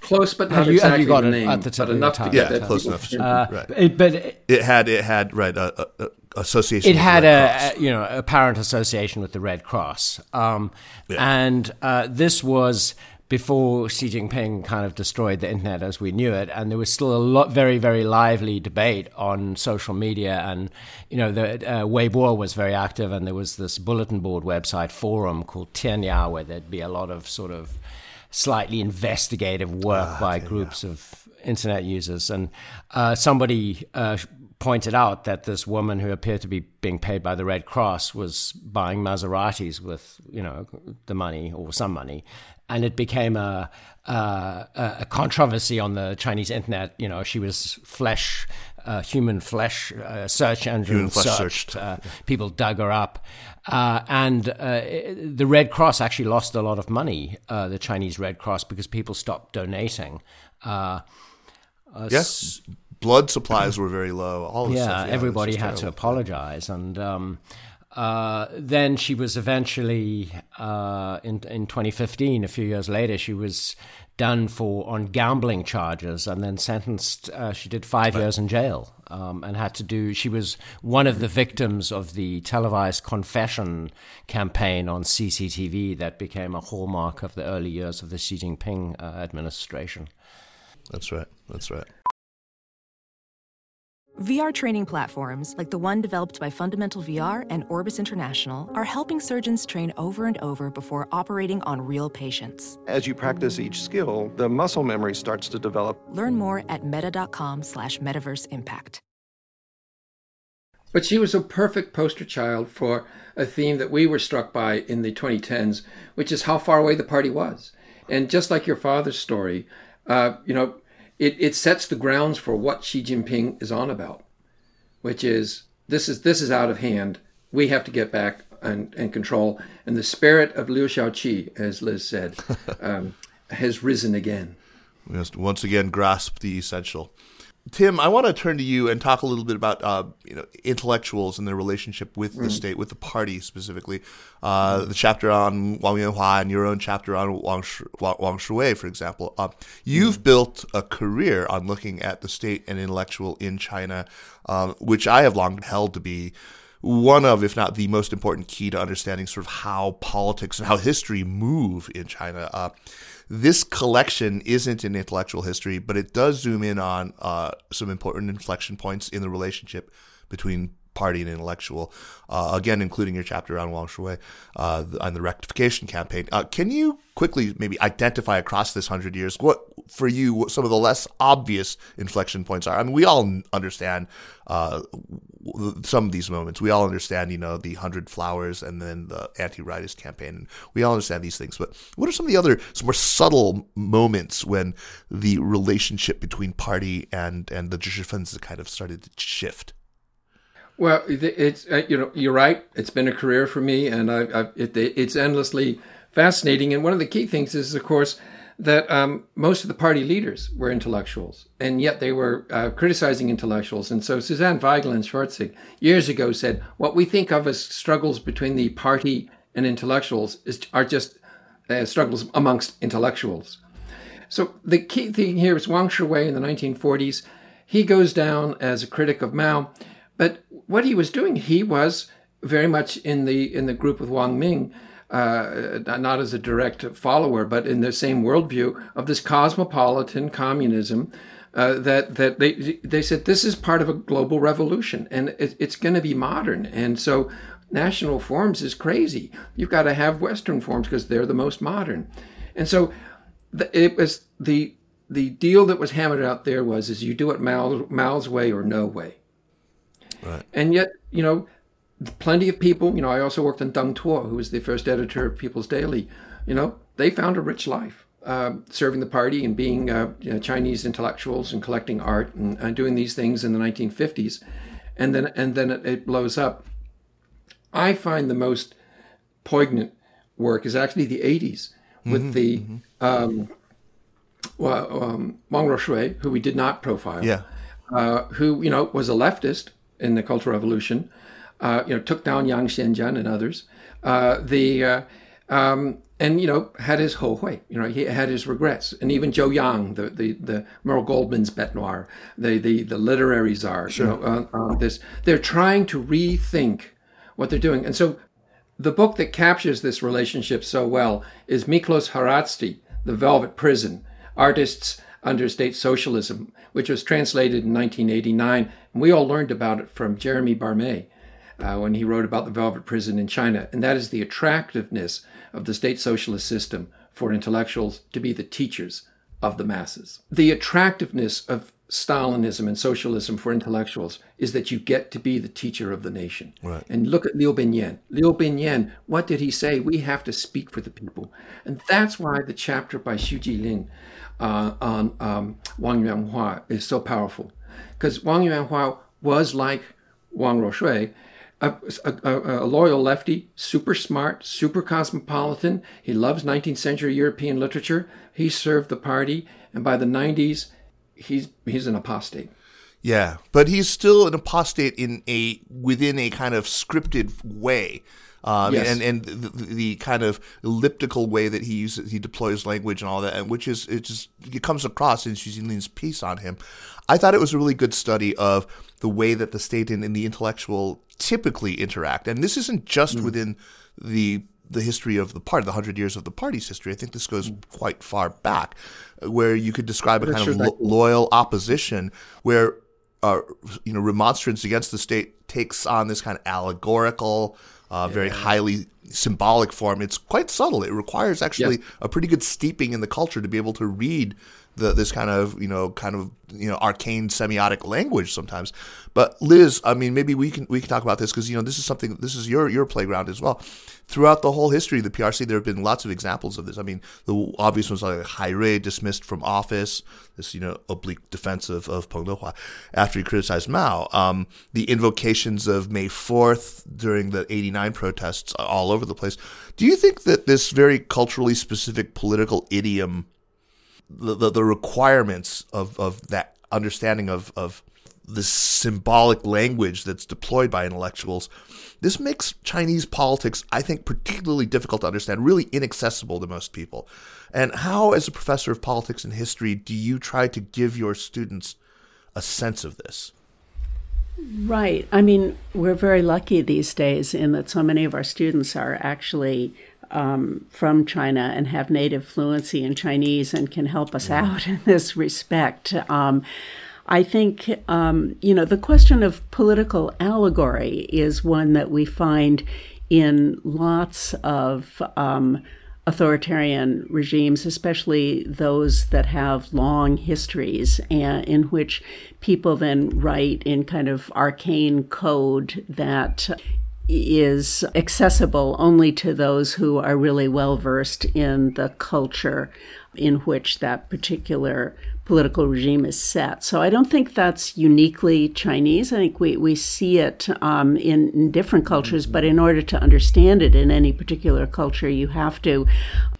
close, but not you, exactly got the name, at the t- but enough time. to get yeah, that close enough. Uh, right. it, but it, it had it had right a, a, a association. It with had the Red a, a you know apparent association with the Red Cross, um, yeah. and uh, this was before Xi Jinping kind of destroyed the internet as we knew it, and there was still a lot very very lively debate on social media, and you know the uh, Weibo was very active, and there was this bulletin board website forum called Tianya where there'd be a lot of sort of slightly investigative work ah, by yeah, groups yeah. of internet users. And uh, somebody uh, pointed out that this woman who appeared to be being paid by the Red Cross was buying Maseratis with, you know, the money or some money. And it became a, a, a controversy on the Chinese internet. You know, she was flesh uh, human flesh uh, search engine human flesh searched. searched. Uh, yeah. People dug her up. Uh, and uh, the Red Cross actually lost a lot of money, uh, the Chinese Red Cross, because people stopped donating. Uh, uh, yes, blood supplies were very low. All this yeah, stuff. yeah, everybody had to apologize. And um, uh, then she was eventually, uh, in, in twenty fifteen, a few years later, she was done for on gambling charges and then sentenced. Uh, she did five right. years in jail um, and had to do, she was one of the victims of the televised confession campaign on C C T V that became a hallmark of the early years of the Xi Jinping uh, administration. That's right. That's right. V R training platforms, like the one developed by Fundamental V R and Orbis International, are helping surgeons train over and over before operating on real patients. As you practice each skill, the muscle memory starts to develop. Learn more at meta.com slash metaverse impact. But she was a perfect poster child for a theme that we were struck by in the twenty tens, which is how far away the party was. And just like your father's story, uh, you know, It, it sets the grounds for what Xi Jinping is on about, which is this is this is out of hand. We have to get back and, and control. And the spirit of Liu Shaoqi, as Liz said, um, has risen again. We must once again grasp the essential. Tim, I want to turn to you and talk a little bit about uh, you know intellectuals and their relationship with the mm. state, with the party specifically. Uh, the chapter on Wang Yuanhua and your own chapter on Wang Sh- Wang Shiwei, for example. Uh, you've mm. built a career on looking at the state and intellectual in China, um, which I have long held to be one of, if not the most important key to understanding sort of how politics and how history move in China. Uh, this collection isn't an intellectual history, but it does zoom in on uh, some important inflection points in the relationship between party and intellectual, uh, again, including your chapter on Wang Shiwei uh, on the rectification campaign. Uh, can you quickly maybe identify across this hundred years what, for you, what some of the less obvious inflection points are? I mean, we all understand uh, some of these moments. We all understand, you know, the Hundred Flowers and then the anti-rightist campaign. We all understand these things. But what are some of the other some more subtle moments when the relationship between party and, and the Zhifens kind of started to shift? Well, it's you know you're right. It's been a career for me, and I, I, it, it's endlessly fascinating. And one of the key things is, of course, that um, most of the party leaders were intellectuals, and yet they were uh, criticizing intellectuals. And so Suzanne Weigel and Schwarzig years ago said, "What we think of as struggles between the party and intellectuals is, are just uh, struggles amongst intellectuals." So the key thing here is Wang Shiwei in the nineteen forties. He goes down as a critic of Mao. But what he was doing, he was very much in the in the group with Wang Ming, uh, not as a direct follower, but in the same worldview of this cosmopolitan communism uh, that that they they said this is part of a global revolution and it, it's going to be modern. And so national forms is crazy. You've got to have Western forms because they're the most modern. And so the, it was the the deal that was hammered out there was is you do it Mao, Mao's way or no way. Right. And yet, you know, plenty of people, you know, I also worked on Deng Tuo, who was the first editor of People's Daily, you know, they found a rich life uh, serving the party and being uh, you know, Chinese intellectuals and collecting art and, and doing these things in the nineteen fifties. And then and then it, it blows up. I find the most poignant work is actually the eighties with mm-hmm, the mm-hmm. Um, well, um, Wang Roshui, who we did not profile, yeah. uh, who, you know, was a leftist in the Cultural Revolution, uh, you know, took down Yang Xianjian and others. Uh, the uh, um, and you know had his Ho Hui, you know, he had his regrets, and even Zhou Yang, the the, the Merle Goldman's Bête Noire, the the the literary czar. Sure. You know, uh, uh, this they're trying to rethink what they're doing, and so the book that captures this relationship so well is Miklos Haratzky, The Velvet Prison: Artists Under State Socialism, which was translated in nineteen eighty-nine. And we all learned about it from Jeremy Goldkorn uh, when he wrote about the Velvet Prison in China. And that is the attractiveness of the state socialist system for intellectuals to be the teachers of the masses. The attractiveness of Stalinism and socialism for intellectuals is that you get to be the teacher of the nation. Right. And look at Liu Binyan. Liu Binyan, what did he say? We have to speak for the people. And that's why the chapter by Xu Jilin uh, on um, Wang Yuanhua is so powerful. because Wang Yuanhua was like Wang Roshui, a, a, a loyal lefty, super smart, super cosmopolitan. He loves nineteenth century European literature. He served the party, and by the nineties, he's he's an apostate. Yeah, but he's still an apostate in a within a kind of scripted way. Um, yes. And and the, the kind of elliptical way that he uses, he deploys language and all that, and which is it just it comes across in Xi Jinping's piece on him. I thought it was a really good study of the way that the state and, and the intellectual typically interact, and this isn't just mm. within the the history of the party, the hundred years of the party's history. I think this goes mm. quite far back, where you could describe a kind sure of lo- loyal opposition where uh, you know remonstrance against the state takes on this kind of allegorical. Uh, very yeah. highly symbolic form. It's quite subtle. It requires actually yes. a pretty good steeping in the culture to be able to read the, this kind of you know kind of you know arcane semiotic language sometimes. But Liz, I mean, maybe we can we can talk about this because you know this is something this is your your playground as well. Throughout the whole history of the P R C, there have been lots of examples of this. I mean, the obvious ones like Hairui dismissed from office. This you know oblique defense of, of Peng Dehua after he criticized Mao. Um, the invocations of May fourth during the eighty-nine protests all over the place. Do you think that this very culturally specific political idiom, the the, the requirements of, of that understanding of, of the symbolic language that's deployed by intellectuals, this makes Chinese politics, I think, particularly difficult to understand, really inaccessible to most people? And how, as a professor of politics and history, do you try to give your students a sense of this? Right. I mean, we're very lucky these days in that so many of our students are actually um, from China and have native fluency in Chinese and can help us yeah. out in this respect. Um, I think, um, you know, the question of political allegory is one that we find in lots of um, authoritarian regimes, especially those that have long histories and in which people then write in kind of arcane code that is accessible only to those who are really well versed in the culture in which that particular political regime is set. So I don't think that's uniquely Chinese. I think we, we see it um, in, in different cultures, mm-hmm. but in order to understand it in any particular culture, you have to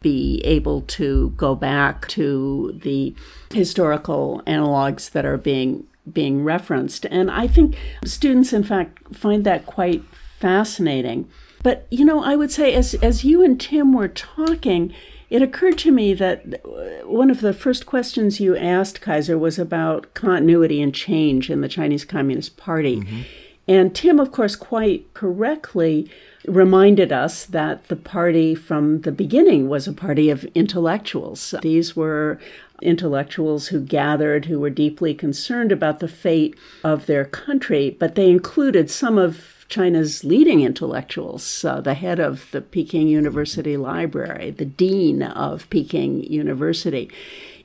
be able to go back to the historical analogs that are being being referenced. And I think students, in fact, find that quite fascinating. But, you know, I would say as as you and Tim were talking, it occurred to me that one of the first questions you asked, Kaiser, was about continuity and change in the Chinese Communist Party. Mm-hmm. And Tim, of course, quite correctly reminded us that the party from the beginning was a party of intellectuals. These were intellectuals who gathered, who were deeply concerned about the fate of their country, but they included some of China's leading intellectuals, uh, the head of the Peking University Library, the dean of Peking University.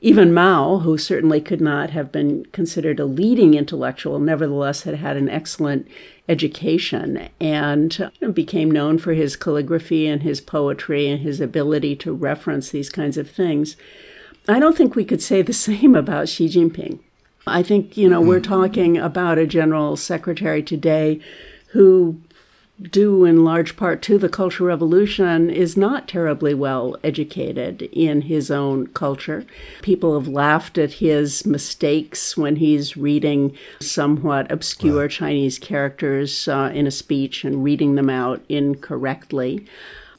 Even Mao, who certainly could not have been considered a leading intellectual, nevertheless had had an excellent education and became known for his calligraphy and his poetry and his ability to reference these kinds of things. I don't think we could say the same about Xi Jinping. I think, you know, we're talking about a general secretary today who, due in large part to the Cultural Revolution, is not terribly well educated in his own culture. People have laughed at his mistakes when he's reading somewhat obscure wow. Chinese characters uh, in a speech and reading them out incorrectly.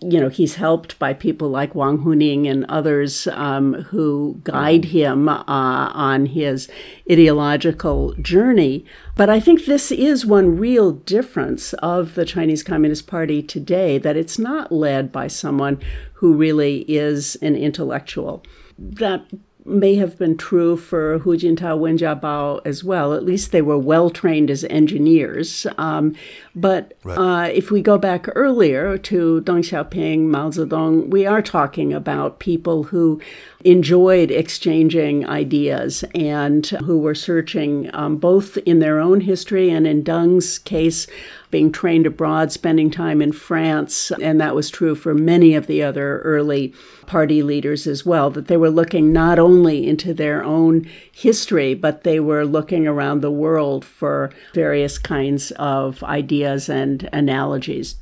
You know, he's helped by people like Wang Huning and others um, who guide him uh, on his ideological journey. But I think this is one real difference of the Chinese Communist Party today, that it's not led by someone who really is an intellectual. That may have been true for Hu Jintao, Wen Jiabao as well. At least they were well-trained as engineers. Um, but right. uh, if we go back earlier to Deng Xiaoping, Mao Zedong, we are talking about people who enjoyed exchanging ideas and who were searching um, both in their own history and in Deng's case, being trained abroad, spending time in France. And that was true for many of the other early party leaders as well, that they were looking not only into their own history, but they were looking around the world for various kinds of ideas and analogies.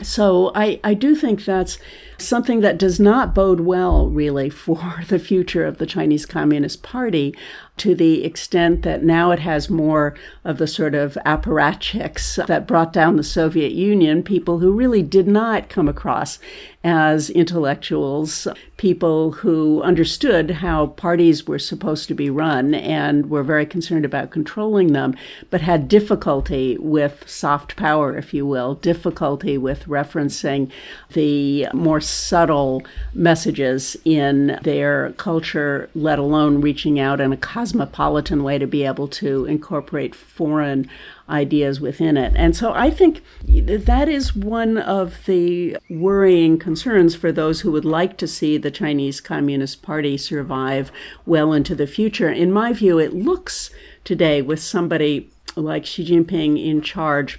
So I, I do think that's something that does not bode well, really, for the future of the Chinese Communist Party, to the extent that now it has more of the sort of apparatchiks that brought down the Soviet Union, people who really did not come across as intellectuals, people who understood how parties were supposed to be run and were very concerned about controlling them, but had difficulty with soft power, if you will, difficulty with referencing the more subtle messages in their culture, let alone reaching out in a cosmopolitan way to be able to incorporate foreign ideas within it. And so I think that is one of the worrying concerns for those who would like to see the Chinese Communist Party survive well into the future. In my view, it looks today, with somebody like Xi Jinping in charge,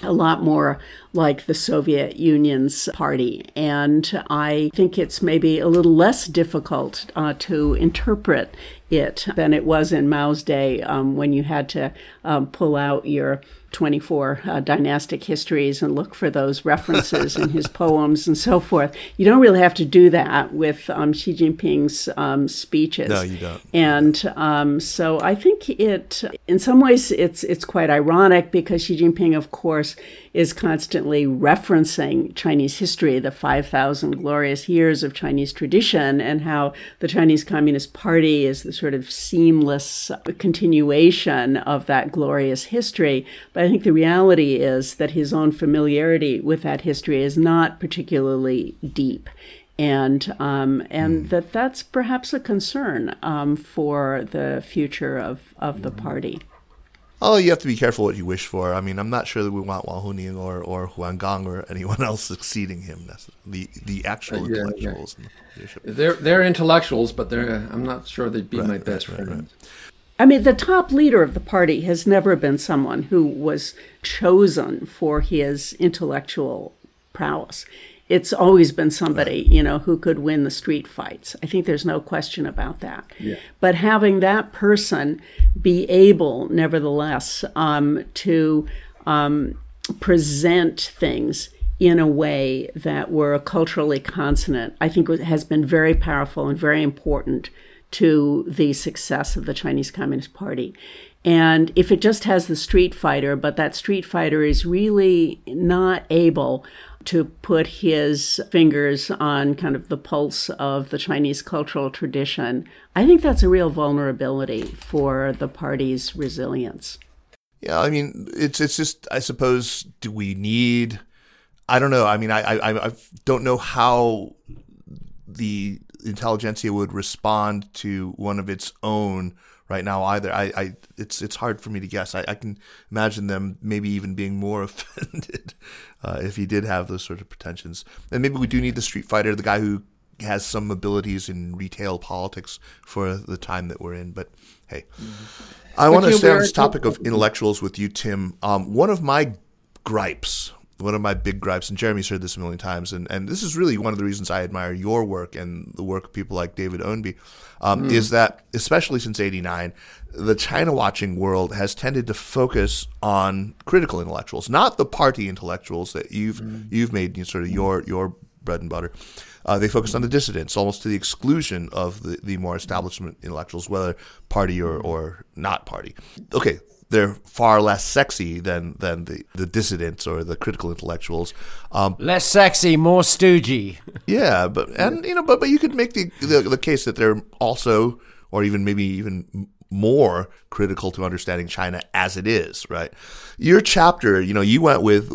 a lot more like the Soviet Union's party. And I think it's maybe a little less difficult uh, to interpret it than it was in Mao's day, um, when you had to um, pull out your twenty-four uh, dynastic histories and look for those references in his poems and so forth. You don't really have to do that with um, Xi Jinping's um, speeches. No, you don't. And um, so I think it, in some ways, it's it's quite ironic, because Xi Jinping, of course, is constantly referencing Chinese history, the five thousand glorious years of Chinese tradition, and how the Chinese Communist Party is the sort of seamless continuation of that glorious history. But I think the reality is that his own familiarity with that history is not particularly deep. And um, and mm. that that's perhaps a concern um, for the future of, of the party. Oh, you have to be careful what you wish for. I mean, I'm not sure that we want Wang Huning or, or Huang Gong or anyone else succeeding him necessarily. The the actual uh, yeah, intellectuals. Yeah. In the leadership. They're they're intellectuals, but they're I'm not sure they'd be right, my best right, friends. Right, right. I mean, the top leader of the party has never been someone who was chosen for his intellectual prowess. It's always been somebody, you know, who could win the street fights. I think there's no question about that. Yeah. But having that person be able, nevertheless, um, to um, present things in a way that were culturally consonant, I think has been very powerful and very important to the success of the Chinese Communist Party. And if it just has the street fighter, but that street fighter is really not able to put his fingers on kind of the pulse of the Chinese cultural tradition, I think that's a real vulnerability for the party's resilience. Yeah, I mean, it's it's just, I suppose, do we need, I don't know, I mean, I I, I don't know how the intelligentsia would respond to one of its own right now either. I, I it's it's hard for me to guess. I, I can imagine them maybe even being more offended uh, if he did have those sorts of pretensions. And maybe we do need the street fighter, the guy who has some abilities in retail politics for the time that we're in. But hey, mm-hmm. I want to stay on this topic of intellectuals with you, Tim. Um, one of my gripes. One of my big gripes, and Jeremy's heard this a million times, and, and this is really one of the reasons I admire your work and the work of people like David Ownby, um, mm. is that, especially since eighty-nine, the China-watching world has tended to focus on critical intellectuals, not the party intellectuals that you've mm. you've made sort of your your bread and butter. Uh, they focused on the dissidents, almost to the exclusion of the, the more establishment intellectuals, whether party or, or not party. Okay. They're far less sexy than than the, the dissidents or the critical intellectuals. Um, less sexy, more stoogy. Yeah, but and you know, but but you could make the, the the case that they're also, or even maybe even more critical to understanding China as it is. Right, your chapter, you know, you went with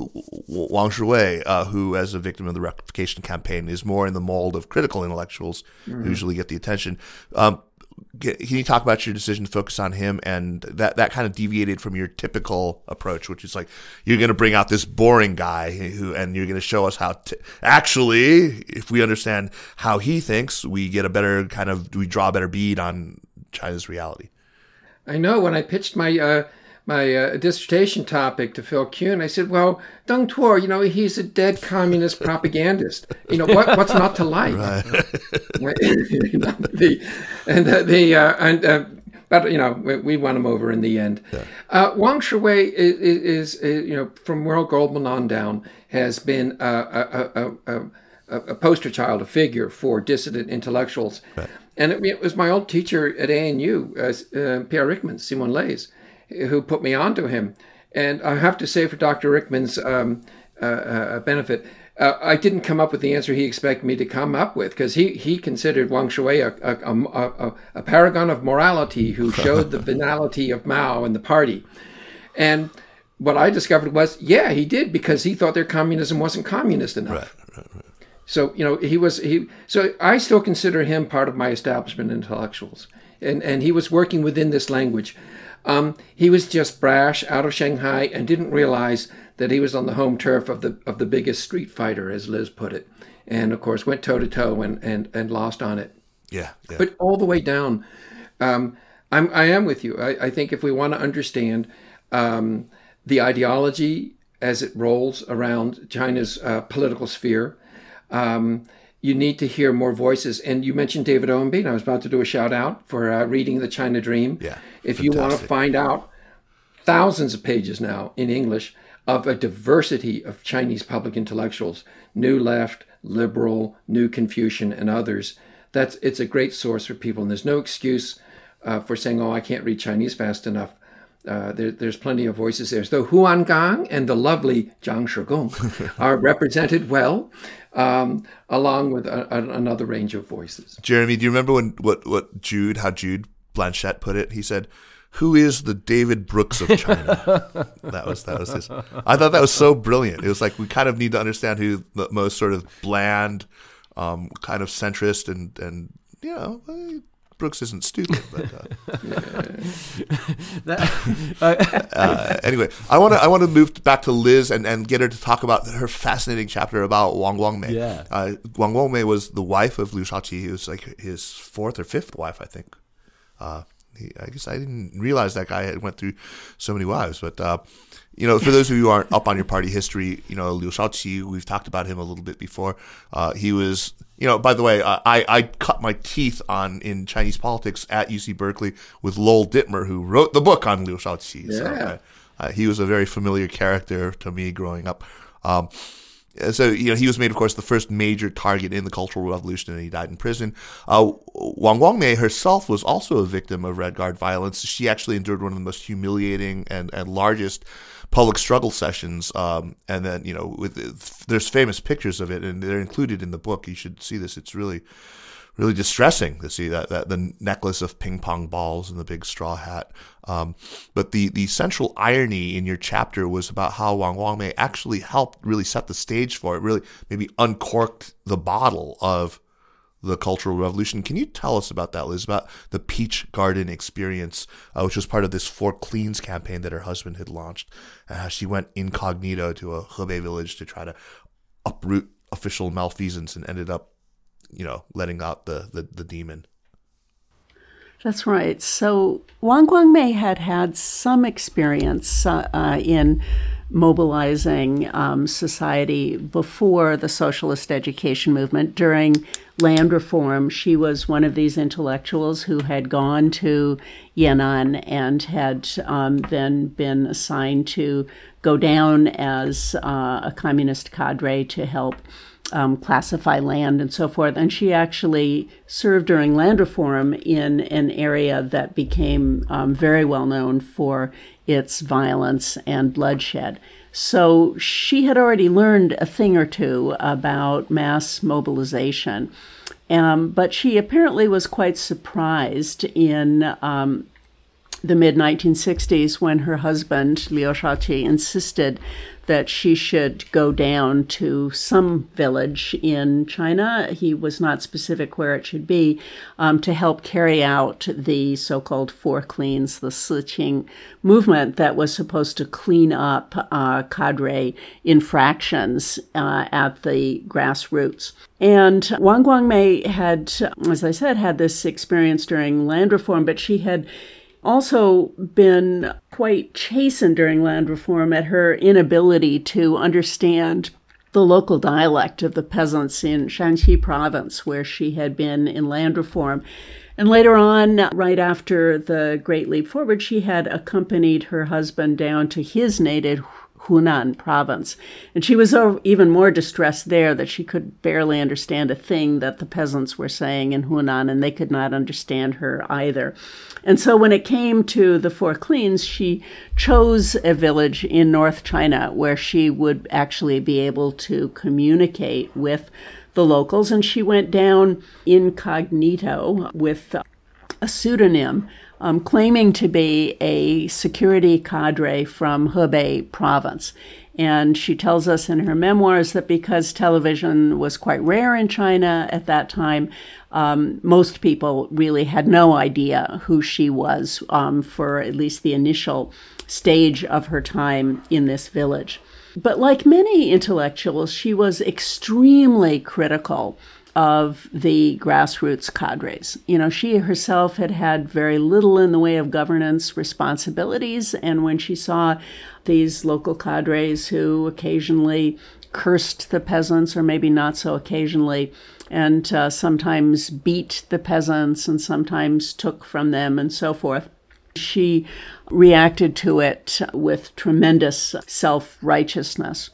Wang Shiwei, uh, who, as a victim of the rectification campaign, is more in the mold of critical intellectuals mm-hmm. who usually get the attention. Um, Can you talk about your decision to focus on him, and that, that kind of deviated from your typical approach, which is like, you're going to bring out this boring guy who, and you're going to show us how to, actually, if we understand how he thinks, we get a better kind of, we draw a better bead on China's reality. I know when I pitched my, uh, my uh, dissertation topic to Phil Kuhn. I said, well, Deng Tuor, you know, he's a dead communist propagandist. You know, what, what's not to like? Right. the, and uh, the uh, and uh, but you know, we, we won him over in the end. Yeah. Uh, Wang Shiwei is, is, is, you know, from Royal Goldman on down, has been a a, a, a a poster child, a figure for dissident intellectuals. Right. And it, it was my old teacher at A N U, uh, uh, Pierre Rickman, Simon Leys, who put me onto him. And I have to say, for Doctor Rickman's um, uh, uh, benefit, uh, I didn't come up with the answer he expected me to come up with, because he, he considered Wang Shiwei a, a, a, a paragon of morality who showed the venality of Mao and the party. And what I discovered was, yeah, he did, because he thought their communism wasn't communist enough. Right, right, right. So, you know, he was, he, so I still consider him part of my establishment intellectuals. And, and he was working within this language. Um, he was just brash, out of Shanghai, and didn't realize that he was on the home turf of the, of the biggest street fighter, as Liz put it. And of course, went toe to toe and, and, and lost on it. Yeah, yeah. But all the way down, um, I'm, I am with you. I, I think if we want to understand, um, the ideology as it rolls around China's, uh, political sphere, Um, you need to hear more voices. And you mentioned David Owenby, and I was about to do a shout out for uh, reading The China Dream. Yeah, if fantastic. You want to find out thousands of pages now in English of a diversity of Chinese public intellectuals, New Left, Liberal, New Confucian, and others, that's it's a great source for people. And there's no excuse uh, for saying, oh, I can't read Chinese fast enough. Uh, there, there's plenty of voices there. So Huan Gang and the lovely Zhang Shigong are represented well, um, along with a, a, another range of voices. Jeremy, do you remember when what, what Jude, how Jude Blanchette put it? He said, "Who is the David Brooks of China?" that was that was his. I thought that was so brilliant. It was like we kind of need to understand who the most sort of bland, um, kind of centrist and and you know. Brooks isn't stupid, but uh, that, uh, uh, anyway, I want to I want to move back to Liz and, and get her to talk about her fascinating chapter about Wang Guangmei. Yeah, uh, Wang Guangmei was the wife of Liu Shaoqi. It was like his fourth or fifth wife, I think. Uh, he, I guess I didn't realize that guy had went through so many wives, but. Uh, You know, for those of you who aren't up on your party history, you know, Liu Shaoqi, we've talked about him a little bit before. Uh, he was, you know, by the way, uh, I, I cut my teeth on in Chinese politics at U C Berkeley with Lowell Dittmer, who wrote the book on Liu Shaoqi. Yeah. So uh, uh, he was a very familiar character to me growing up. Um, so, you know, he was made, of course, the first major target in the Cultural Revolution, and he died in prison. Uh, Wang Guangmei herself was also a victim of Red Guard violence. She actually endured one of the most humiliating and, and largest public struggle sessions, um, and then you know, with, there's famous pictures of it, and they're included in the book. You should see this; it's really, really distressing to see that, that the necklace of ping pong balls and the big straw hat. Um, but the the central irony in your chapter was about how Wang Guangmei actually helped really set the stage for it. Really, maybe uncorked the bottle of the Cultural Revolution. Can you tell us about that, Liz, about the Peach Garden experience, uh, which was part of this Four Cleans campaign that her husband had launched? Uh, she went incognito to a Hebei village to try to uproot official malfeasance and ended up, you know, letting out the, the, the demon. That's right. So Wang Guangmei had had some experience uh, uh, in mobilizing um, society before the socialist education movement. During land reform, she was one of these intellectuals who had gone to Yan'an and had um, then been assigned to go down as uh, a communist cadre to help Um, classify land and so forth. And she actually served during land reform in an area that became um, very well known for its violence and bloodshed. So she had already learned a thing or two about mass mobilization. Um, but she apparently was quite surprised in um, the mid nineteen sixties when her husband, Liu Shaoqi, insisted that she should go down to some village in China. He was not specific where it should be, um, to help carry out the so-called Four Cleans, the Siqing movement that was supposed to clean up uh, cadre infractions uh, at the grassroots. And Wang Guangmei had, as I said, had this experience during land reform, but she had also been quite chastened during land reform at her inability to understand the local dialect of the peasants in Shanxi province, where she had been in land reform. And later on, right after the Great Leap Forward, she had accompanied her husband down to his native Hunan province. And she was even more distressed there that she could barely understand a thing that the peasants were saying in Hunan, and they could not understand her either. And so when it came to the Four Cleans, she chose a village in North China where she would actually be able to communicate with the locals. And she went down incognito with a pseudonym, Um, claiming to be a security cadre from Hebei province. And she tells us in her memoirs that because television was quite rare in China at that time, um, most people really had no idea who she was um, for at least the initial stage of her time in this village. But like many intellectuals, she was extremely critical of the grassroots cadres. You know, she herself had had very little in the way of governance responsibilities, and when she saw these local cadres who occasionally cursed the peasants, or maybe not so occasionally, and uh, sometimes beat the peasants and sometimes took from them and so forth, she reacted to it with tremendous self-righteousness.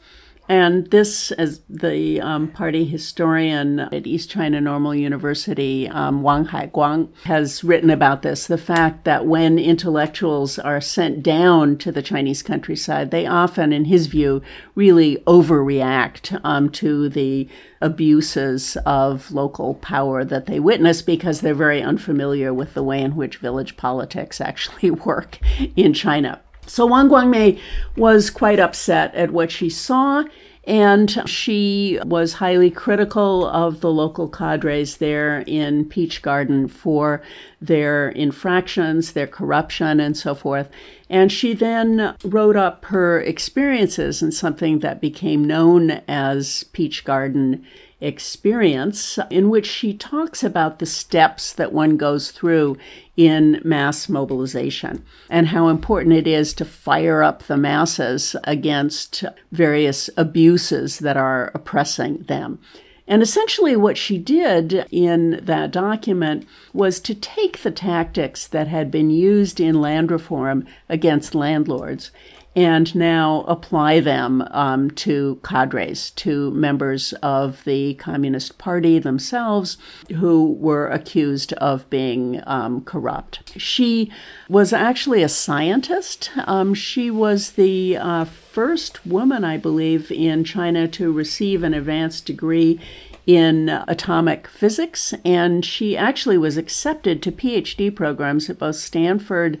And this, as the um, party historian at East China Normal University, um, Wang Haiguang, has written about this, the fact that when intellectuals are sent down to the Chinese countryside, they often, in his view, really overreact um, to the abuses of local power that they witness, because they're very unfamiliar with the way in which village politics actually work in China. So Wang Guangmei was quite upset at what she saw, and she was highly critical of the local cadres there in Peach Garden for their infractions, their corruption, and so forth. And she then wrote up her experiences in something that became known as Peach Garden Experience, in which she talks about the steps that one goes through in mass mobilization and how important it is to fire up the masses against various abuses that are oppressing them. And essentially what she did in that document was to take the tactics that had been used in land reform against landlords and now apply them um, to cadres, to members of the Communist Party themselves who were accused of being um, corrupt. She was actually a scientist. Um, she was the uh, first woman, I believe, in China to receive an advanced degree in atomic physics, and she actually was accepted to PhD programs at both Stanford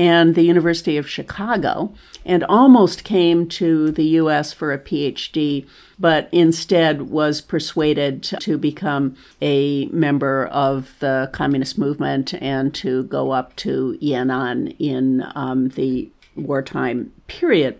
and the University of Chicago, and almost came to the U S for a PhD, but instead was persuaded to become a member of the communist movement and to go up to Yan'an in um, the wartime period.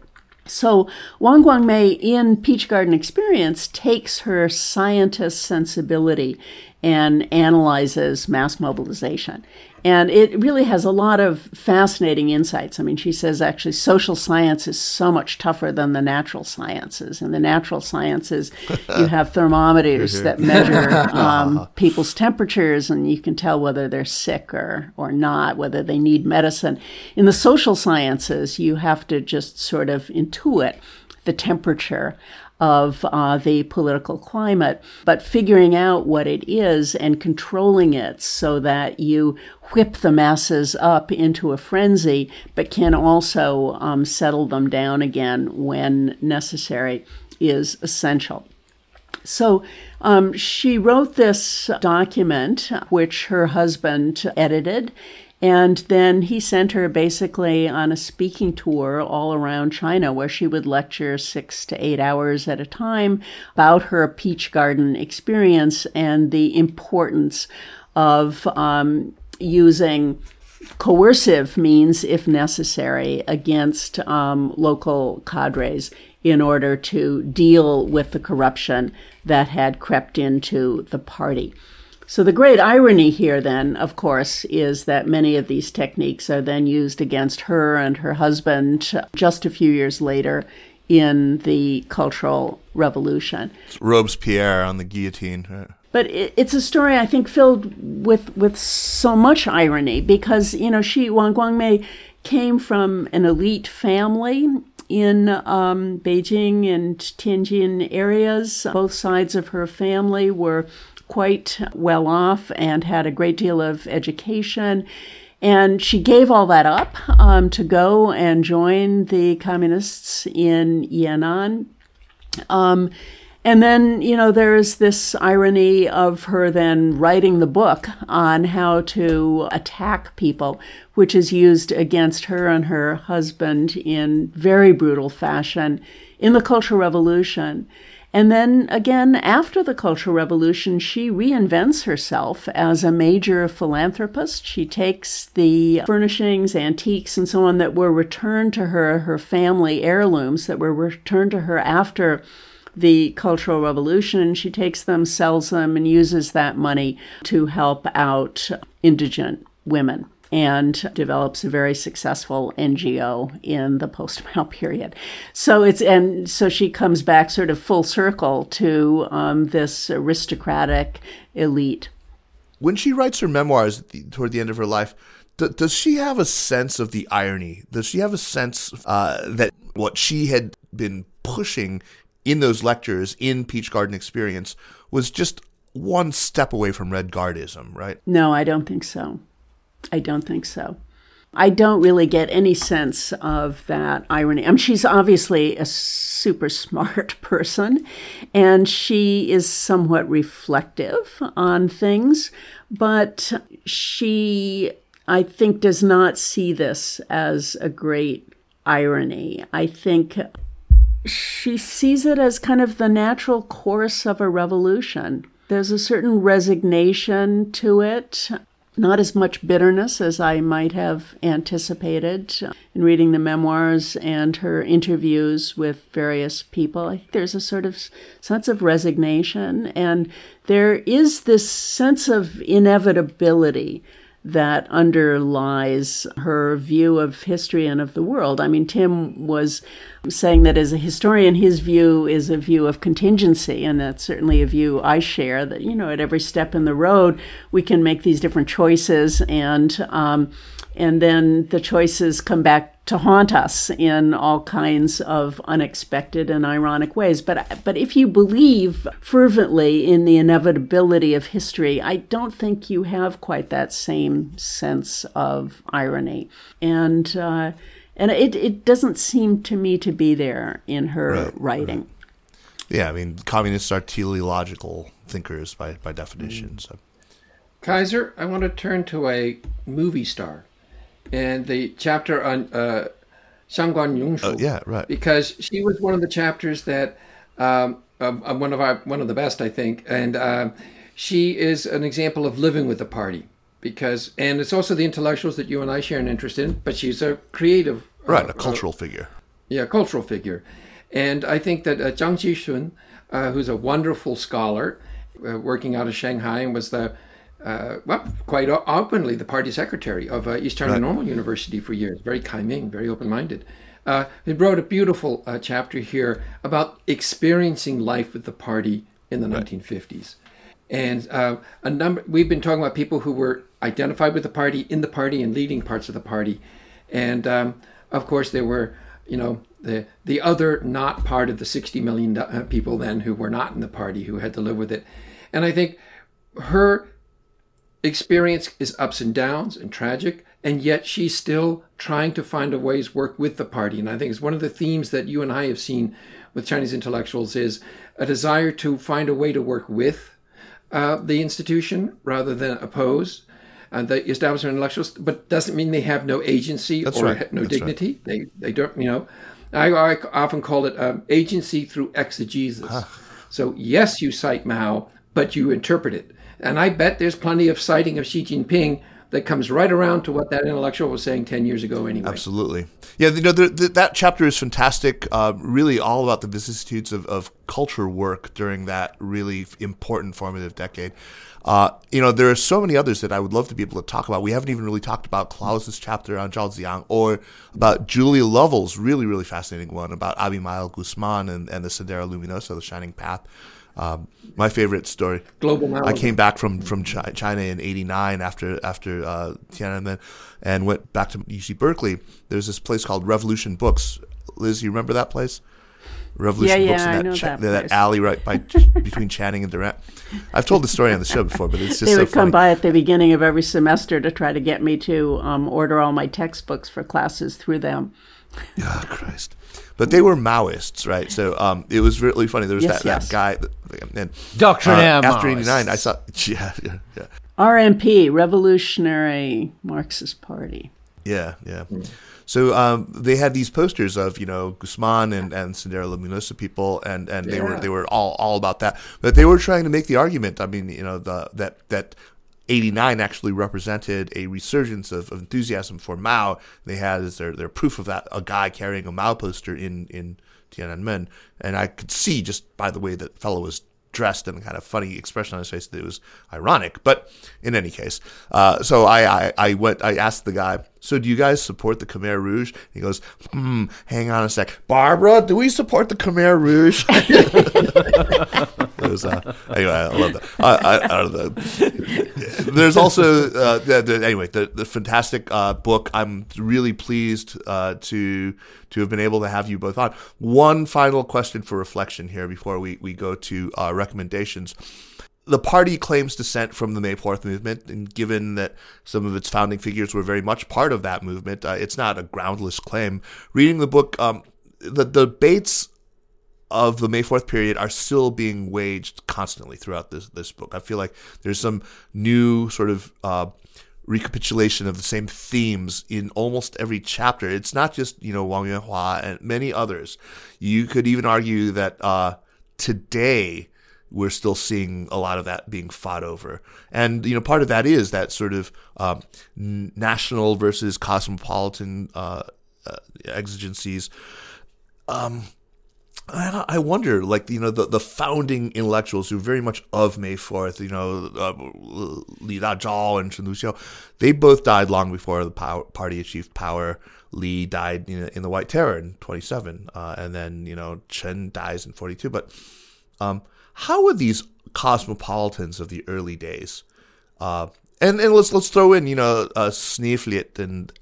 So Wang Guangmei in Peach Garden Experience takes her scientist sensibility and analyzes mass mobilization. And it really has a lot of fascinating insights. I mean, she says actually social science is so much tougher than the natural sciences. In the natural sciences, you have thermometers that measure um, people's temperatures, and you can tell whether they're sick or, or not, whether they need medicine. In the social sciences, you have to just sort of intuit the temperature of uh, the political climate, but figuring out what it is and controlling it so that you whip the masses up into a frenzy, but can also um, settle them down again when necessary, is essential. So um, she wrote this document, which her husband edited, and then he sent her basically on a speaking tour all around China, where she would lecture six to eight hours at a time about her Peach Garden Experience and the importance of um, using coercive means, if necessary, against um, local cadres in order to deal with the corruption that had crept into the party. So the great irony here then, of course, is that many of these techniques are then used against her and her husband just a few years later in the Cultural Revolution. It's Robespierre on the guillotine, right? But it's a story, I think, filled with with so much irony because, you know, she, Wang Guangmei, came from an elite family in um, Beijing and Tianjin areas. Both sides of her family were quite well off and had a great deal of education. And she gave all that up um, to go and join the communists in Yan'an. Um, And then, you know, there is this irony of her then writing the book on how to attack people, which is used against her and her husband in very brutal fashion in the Cultural Revolution. And then again, after the Cultural Revolution, she reinvents herself as a major philanthropist. She takes the furnishings, antiques, and so on that were returned to her, her family heirlooms that were returned to her after the Cultural Revolution. She takes them, sells them, and uses that money to help out indigent women and develops a very successful N G O in the post-Mao period. So it's and so she comes back sort of full circle to um, this aristocratic elite. When she writes her memoirs at the, toward the end of her life, d- does she have a sense of the irony? Does she have a sense uh, that what she had been pushing in those lectures, in Peach Garden Experience, was just one step away from Red Guardism, right? No, I don't think so. I don't think so. I don't really get any sense of that irony. I mean, she's obviously a super smart person, and she is somewhat reflective on things, but she, I think, does not see this as a great irony. I think she sees it as kind of the natural course of a revolution. There's a certain resignation to it, not as much bitterness as I might have anticipated in reading the memoirs and her interviews with various people. I think there's a sort of sense of resignation, and there is this sense of inevitability that underlies her view of history and of the world. I mean, Tim was saying that as a historian, his view is a view of contingency, and that's certainly a view I share, that, you know, at every step in the road, we can make these different choices, and um, and then the choices come back to haunt us in all kinds of unexpected and ironic ways. But but if you believe fervently in the inevitability of history, I don't think you have quite that same sense of irony. And uh, and it, it doesn't seem to me to be there in her right, writing. Right. Yeah, I mean, communists are teleological thinkers by, by definition. Mm. So. Kaiser, I want to turn to a movie star and the chapter on uh, Zhang Guanyunshu. Oh, yeah, right. Because she was one of the chapters that um, uh, one of our one of the best, I think, and uh, she is an example of living with the party. Because and it's also the intellectuals that you and I share an interest in, but she's a creative, right, uh, a cultural uh, figure. Yeah, cultural figure, and I think that uh, Zhang Jishun, uh, who's a wonderful scholar, uh, working out of Shanghai, and was the Uh, well, quite openly, the party secretary of uh, East China right. Normal University for years, very kind, very open-minded. Uh, he wrote a beautiful uh, chapter here about experiencing life with the party in the right. nineteen fifties. And uh, a number, we've been talking about people who were identified with the party, in the party, and leading parts of the party. And um, of course, there were, you know, the the other not part of the sixty million people then who were not in the party, who had to live with it. And I think her experience is ups and downs and tragic, and yet she's still trying to find a ways work with the party. And I think it's one of the themes that you and I have seen with Chinese intellectuals is a desire to find a way to work with uh, the institution rather than oppose uh, the establishment intellectuals. But doesn't mean they have no agency That's or right. no That's dignity. Right. They they don't, you know. I, I often call it um, agency through exegesis. Huh. So yes, you cite Mao, but you interpret it. And I bet there's plenty of citing of Xi Jinping that comes right around to what that intellectual was saying ten years ago anyway. Absolutely. Yeah, you know, the, the, that chapter is fantastic, uh, really all about the vicissitudes of, of culture work during that really important formative decade. Uh, you know, there are so many others that I would love to be able to talk about. We haven't even really talked about Klaus's chapter on Zhao Ziyang or about Julia Lovell's really, really fascinating one about Abimael Guzman and, and the Sendero Luminoso, the Shining Path. Um, my favorite story. Global knowledge. I came back from, from Chi- China in eighty-nine after after uh, Tiananmen and went back to U C Berkeley. There's this place called Revolution Books. Liz, you remember that place? Revolution yeah, yeah, Books in that, cha- that, that alley right by between Channing and Durant. I've told the story on the show before, but it's just so funny. They would so come funny. by at the beginning of every semester to try to get me to um, order all my textbooks for classes through them. Oh, Christ. But they were Maoists, right? So um, it was really funny. There was yes, that, yes. that guy. And, Doctrinaire uh, after eighty-nine, I saw. Yeah, yeah, yeah. R M P, Revolutionary Marxist Party. Yeah, yeah. Mm. So um, they had these posters of, you know, Guzman and, and Sendero Luminoso people, and, and yeah. they were they were all, all about that. But they were trying to make the argument, I mean, you know, the that that eighty-nine actually represented a resurgence of, of enthusiasm for Mao. They had as their, their proof of that a guy carrying a Mao poster in, in Tiananmen. And I could see just by the way that fellow was dressed and kind of funny expression on his face that it was ironic. But in any case, uh, so I, I, I went, I asked the guy, so do you guys support the Khmer Rouge? And he goes, hmm, hang on a sec. Barbara, do we support the Khmer Rouge? It was, uh, anyway, I love that. Uh, I, I don't know. There's also, uh, the, the, anyway, the, the fantastic uh, book. I'm really pleased uh, to to have been able to have you both on. One final question for reflection here before we, we go to uh, recommendations. The party claims descent from the May fourth movement, and given that some of its founding figures were very much part of that movement, uh, it's not a groundless claim. Reading the book, um, the, the debates of the May fourth period are still being waged constantly throughout this this book. I feel like there's some new sort of uh, recapitulation of the same themes in almost every chapter. It's not just, you know, Wang Yuanhua and many others. You could even argue that uh, today we're still seeing a lot of that being fought over. And, you know, part of that is that sort of um, national versus cosmopolitan uh, uh, exigencies. Um, I, I wonder, like, you know, the, the founding intellectuals who are very much of May fourth, you know, uh, Li Dazhao and Chen Luxiu, they both died long before the power, party achieved power. Li died you know, in the White Terror in twenty-seven, uh, and then, you know, Chen dies in forty-two. But um how were these cosmopolitans of the early days? Uh, and, and let's let's throw in, you know, uh, Sneevliet and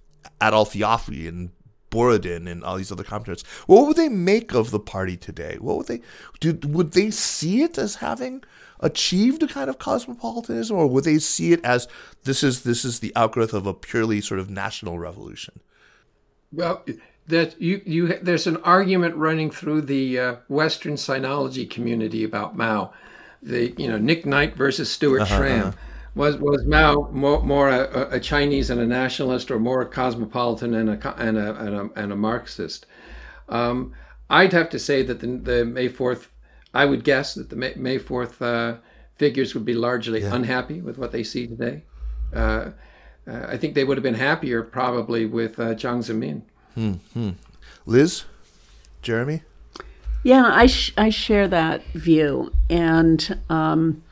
Adolf Jaffe and Borodin and all these other commentators. What would they make of the party today? What would they do? Would they see it as having achieved a kind of cosmopolitanism, or would they see it as this is this is the outgrowth of a purely sort of national revolution? Well, that you, you there's an argument running through the uh, Western Sinology community about Mao. The you know Nick Knight versus Stuart uh-huh, Schramm. Uh-huh. Was was Mao more, more a, a Chinese and a nationalist, or more a cosmopolitan and a and a and a, and a Marxist? Um, I'd have to say that the, the May fourth. I would guess that the May, May fourth uh, figures would be largely yeah. unhappy with what they see today. Uh, uh, I think they would have been happier probably with uh, Jiang Zemin. Hmm, hmm. Liz, Jeremy? Yeah, I sh- I share that view, and um,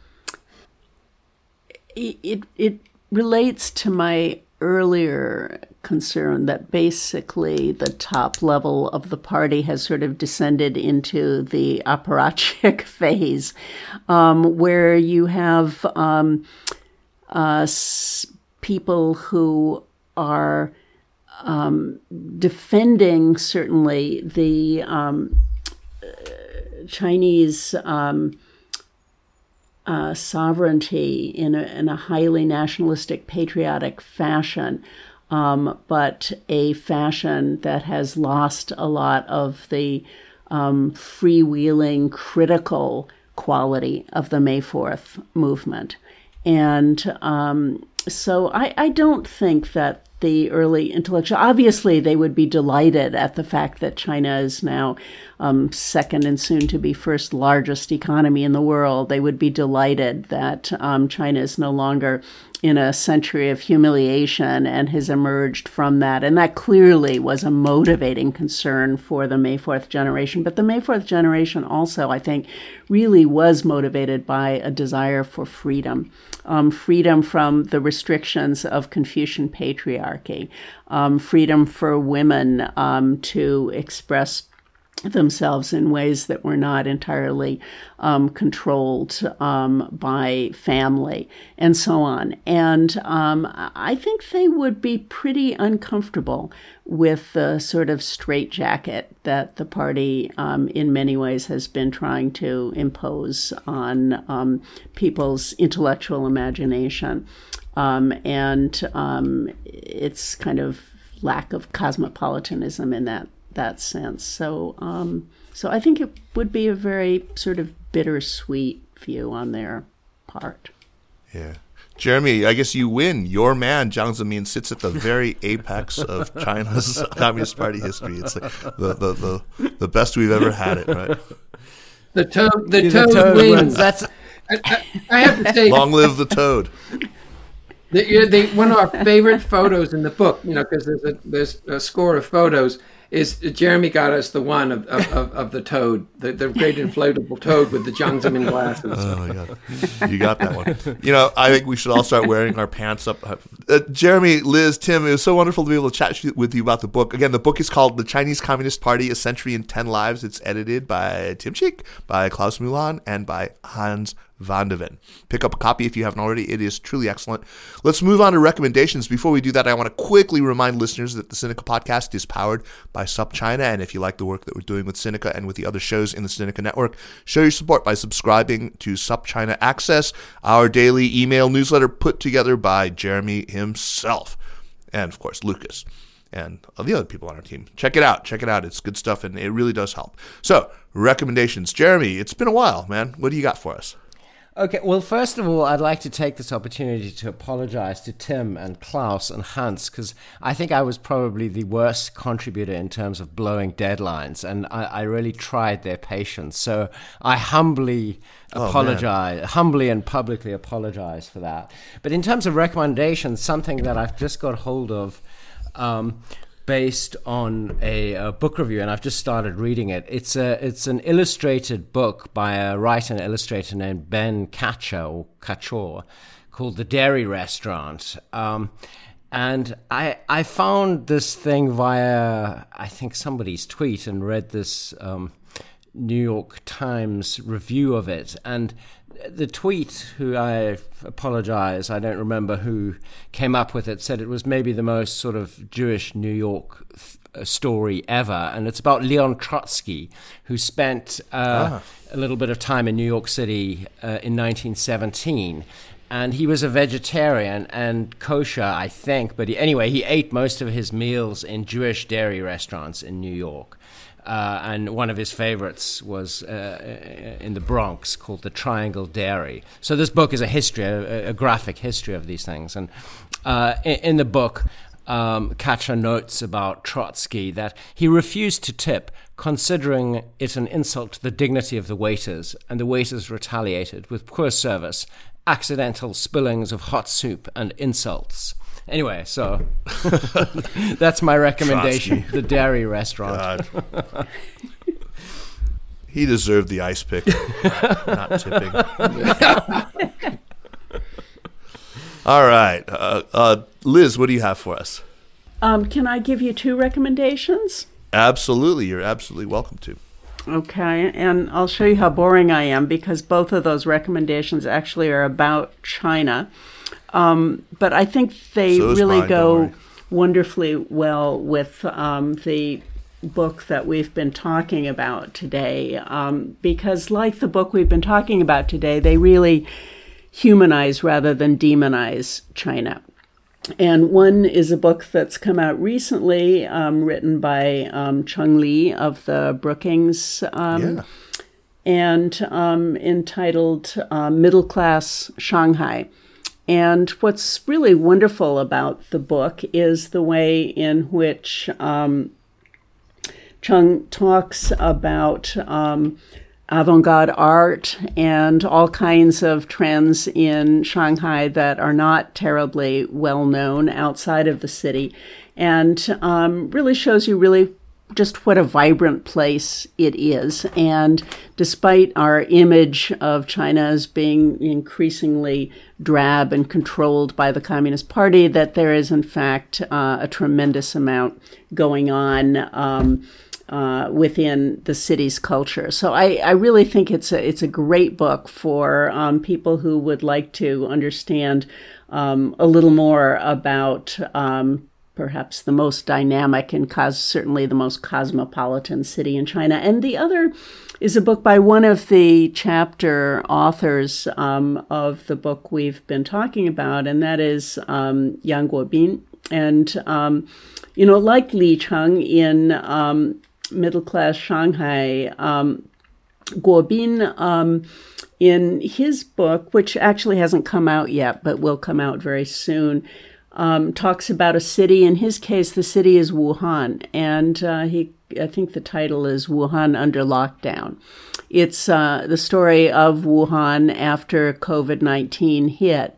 it it relates to my earlier concern that basically the top level of the party has sort of descended into the apparatchik phase, um, where you have um, uh, people who are Um, defending certainly the um, uh, Chinese um, uh, sovereignty in a, in a highly nationalistic, patriotic fashion, um, but a fashion that has lost a lot of the um, freewheeling, critical quality of the May fourth movement. And um, so I, I don't think that the early intellectual, obviously they would be delighted at the fact that China is now um, second and soon to be first largest economy in the world. They would be delighted that um, China is no longer in a century of humiliation and has emerged from that. And that clearly was a motivating concern for the May fourth generation. But the May fourth generation also, I think, really was motivated by a desire for freedom, um, freedom from the restrictions of Confucian patriarchy, um, freedom for women um, to express themselves in ways that were not entirely um, controlled um, by family, and so on. And um, I think they would be pretty uncomfortable with the sort of straitjacket that the party um, in many ways has been trying to impose on um, people's intellectual imagination um, and um, its kind of lack of cosmopolitanism in that that sense. So um, so I think it would be a very sort of bittersweet view on their part. Yeah. Jeremy, I guess you win. Your man, Jiang Zemin, sits at the very apex of China's Communist Party history. It's like the, the, the, the best we've ever had it, right? The toad, the yeah, toad, the toad wins. wins. That's I, I, I have to say... Long live the toad. The, the, one of our favorite photos in the book, you know, because there's a, there's a score of photos, is Jeremy got us the one of of, of the toad, the, the great inflatable toad with the Jiang Zemin glasses. Oh, my God. You got that one. You know, I think we should all start wearing our pants up. Uh, Jeremy, Liz, Tim, it was so wonderful to be able to chat with you about the book. Again, the book is called The Chinese Communist Party, A Century in ten Lives. It's edited by Tim Cheek, by Klaus Mühlhahn, and by Hans van de Ven. Pick up a copy if you haven't already. It is truly excellent. Let's move on to recommendations. Before we do that, I want to quickly remind listeners that the Sinica Podcast is powered by SupChina, and if you like the work that we're doing with Sinica and with the other shows in the Sinica network, show your support by subscribing to SupChina Access, our daily email newsletter put together by Jeremy himself, and of course Lucas and all the other people on our team. Check it out. Check it out. It's good stuff, and it really does help. So, recommendations. Jeremy, it's been a while, man. What do you got for us? Okay, well, first of all, I'd like to take this opportunity to apologize to Tim and Klaus and Hans, because I think I was probably the worst contributor in terms of blowing deadlines, and I, I really tried their patience. So I humbly oh, apologize, man. humbly and publicly apologize for that. But in terms of recommendations, something that I've just got hold of um, based on a, a book review, and I've just started reading it. It's a it's an illustrated book by a writer and illustrator named Ben Katcher or Kachor, called The Dairy Restaurant. Um, and I I found this thing via I think somebody's tweet and read this um, New York Times review of it. And the tweet, who I apologize, I don't remember who came up with it, said it was maybe the most sort of Jewish New York th- story ever. And it's about Leon Trotsky, who spent uh, ah. a little bit of time in New York City uh, in nineteen seventeen. And he was a vegetarian and kosher, I think. But he, anyway, he ate most of his meals in Jewish dairy restaurants in New York. Uh, and one of his favorites was uh, in the Bronx called the Triangle Dairy. So this book is a history, a, a graphic history of these things. And uh, in, in the book, um, Katcher notes about Trotsky that he refused to tip, considering it an insult to the dignity of the waiters, and the waiters retaliated with poor service, accidental spillings of hot soup, and insults. Anyway, so that's my recommendation, Trotsky. The Dairy Restaurant. God. He deserved the ice pick, not tipping. All right. Uh, uh, Liz, what do you have for us? Um, can I give you two recommendations? Absolutely. You're absolutely welcome to. Okay, and I'll show you how boring I am, because both of those recommendations actually are about China. Um, but I think they so really mine, go wonderfully well with um, the book that we've been talking about today, um, because like the book we've been talking about today, they really humanize rather than demonize China. And one is a book that's come out recently, um, written by um, Chung Lee of the Brookings um, yeah. and um, entitled uh, Middle Class Shanghai. And what's really wonderful about the book is the way in which um, Chung talks about um, avant-garde art and all kinds of trends in Shanghai that are not terribly well known outside of the city, and um, really shows you really just what a vibrant place it is. And despite our image of China as being increasingly drab and controlled by the Communist Party, that there is, in fact, uh, a tremendous amount going on um, uh, within the city's culture. So I, I really think it's a, it's a great book for um, people who would like to understand um, a little more about um perhaps the most dynamic and cos- certainly the most cosmopolitan city in China. And the other is a book by one of the chapter authors um, of the book we've been talking about, and that is um, Yang Guobin. And, um, you know, like Li Cheng in um, middle-class Shanghai, um, Guobin, um, in his book, which actually hasn't come out yet, but will come out very soon, Um, talks about a city. In his case, the city is Wuhan, and uh, he, I think the title is Wuhan Under Lockdown. It's uh, the story of Wuhan after covid nineteen hit,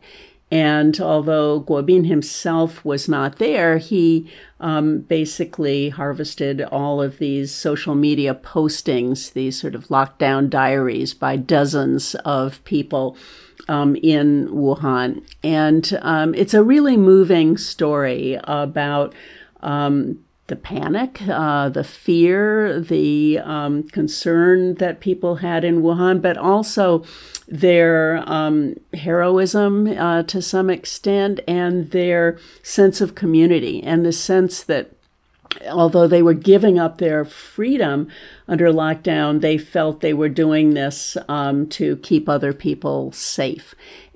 and although Guobin himself was not there, he um, basically harvested all of these social media postings, these sort of lockdown diaries by dozens of people Um, in Wuhan. And um, it's a really moving story about um, the panic, uh, the fear, the um, concern that people had in Wuhan, but also their um, heroism uh, to some extent, and their sense of community, and the sense that although they were giving up their freedom under lockdown, they felt they were doing this um, to keep other people safe.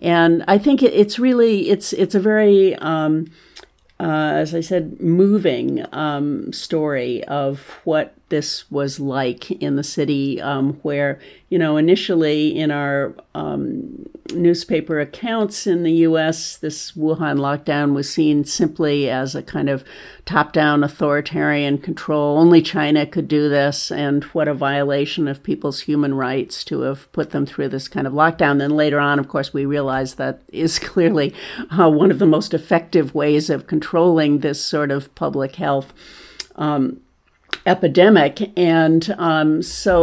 And I think it, it's really, it's it's a very, um, uh, as I said, moving um, story of what this was like in the city um, where, you know, initially in our um, newspaper accounts in the U S, this Wuhan lockdown was seen simply as a kind of top-down authoritarian control. Only China could do this, and what a violation of people's human rights to have put them through this kind of lockdown. Then later on, of course, we realized that is clearly uh, one of the most effective ways of controlling this sort of public health um epidemic. And um, so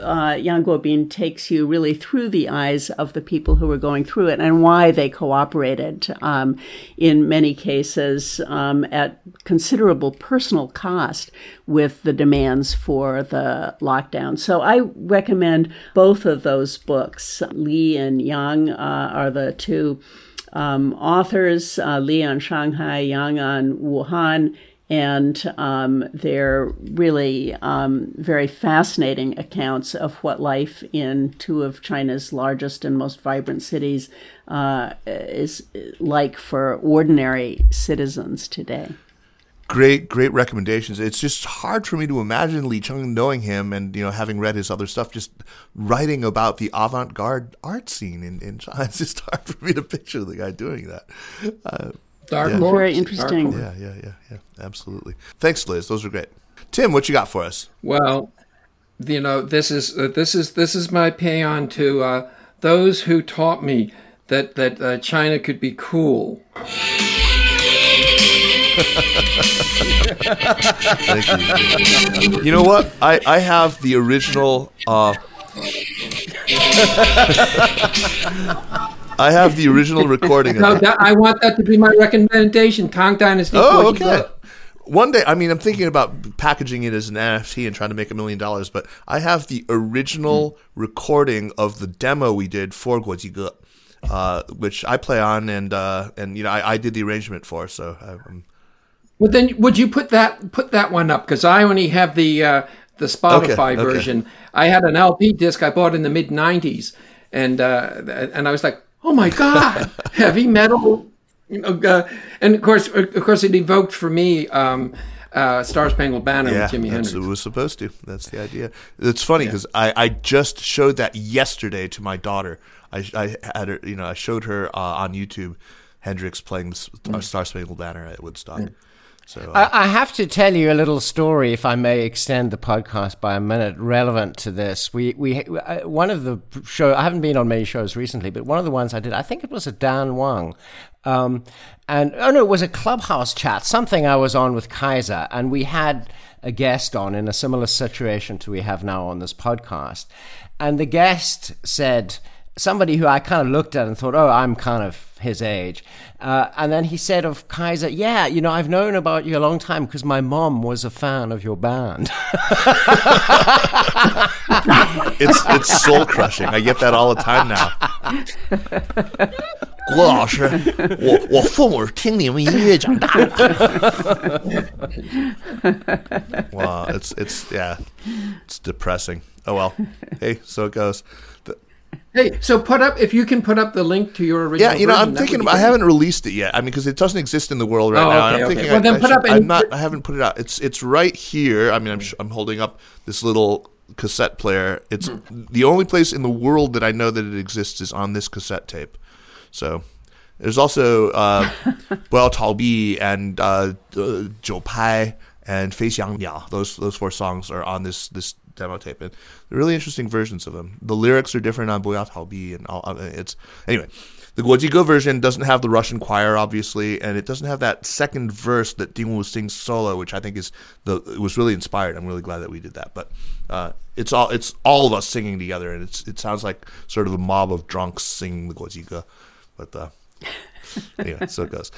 uh, Yang Guobin takes you really through the eyes of the people who were going through it and why they cooperated um, in many cases um, at considerable personal cost with the demands for the lockdown. So I recommend both of those books. Li and Yang uh, are the two um, authors, uh, Li on Shanghai, Yang on Wuhan, and um, they're really um, very fascinating accounts of what life in two of China's largest and most vibrant cities uh, is like for ordinary citizens today. Great, great recommendations. It's just hard for me to imagine Li Cheng, knowing him and, you know, having read his other stuff, just writing about the avant-garde art scene in, in China. It's just hard for me to picture the guy doing that. Uh, Dark yeah. Very interesting. Yeah, yeah, yeah, yeah. Absolutely. Thanks, Liz. Those were great. Tim, what you got for us? Well, you know, this is uh, this is this is my paean to uh, those who taught me that that uh, China could be cool. Thank you. You know what? I, I have the original. Uh, I have the original recording of no, that. I want that to be my recommendation. Tang Dynasty. Oh, okay. One day, I mean, I'm thinking about packaging it as an N F T and trying to make a million dollars, but I have the original mm. recording of the demo we did for Guo Jige, uh, which I play on, and uh, and you know, I, I did the arrangement for. So, I, um... well, then would you put that put that one up? Because I only have the uh, the Spotify okay, version. Okay. I had an L P disc I bought in the mid nineties, and uh, and I was like, oh my God, heavy metal, you know, uh, and of course, of course, it evoked for me um, uh, "Star Spangled Banner" yeah, with Jimi Hendrix. It was supposed to. That's the idea. It's funny because yeah. I, I just showed that yesterday to my daughter. I, I had her, you know, I showed her uh, on YouTube Hendrix playing mm. "Star Spangled Banner" at Woodstock. Yeah. So uh, I, I have to tell you a little story, if I may extend the podcast by a minute, relevant to this. We we one of the show I haven't been on many shows recently, but one of the ones I did, I think it was a Dan Wang. Um, and oh no, it was a Clubhouse chat, something I was on with Kaiser, and we had a guest on in a similar situation to we have now on this podcast. And the guest said, somebody who I kind of looked at and thought, oh, I'm kind of his age. Uh, and then he said of Kaiser, yeah, you know, I've known about you a long time because my mom was a fan of your band. it's it's soul crushing. I get that all the time now. 郭老师, 我, 我父母是听你们音乐长大的。 Wow, it's, it's, yeah, it's depressing. Oh, well. Hey, so it goes. The, Hey, so put up, if you can put up the link to your original. Yeah, you know, version, I'm thinking, I haven't released it yet. I mean, because it doesn't exist in the world right oh, now. Okay, and I'm okay. thinking, well, I, then I, put should, up any- I'm not, I haven't put it out. It's it's right here. I mean, I'm I'm holding up this little cassette player. It's the only place in the world that I know that it exists is on this cassette tape. So there's also uh, Boao Tao Bi and uh, uh, Zhou Pai and Fei Xiang Ya. Those those four songs are on this this. demo tape, and they're really interesting versions of them. The lyrics are different on Boao Tao Bi, and all, it's anyway. The Guojigo version doesn't have the Russian choir, obviously, and it doesn't have that second verse that Ding Wu sings solo, which I think is the it was really inspired. I'm really glad that we did that, but uh, it's all it's all of us singing together, and it's it sounds like sort of a mob of drunks singing the Guojigo. But uh, anyway, so it goes.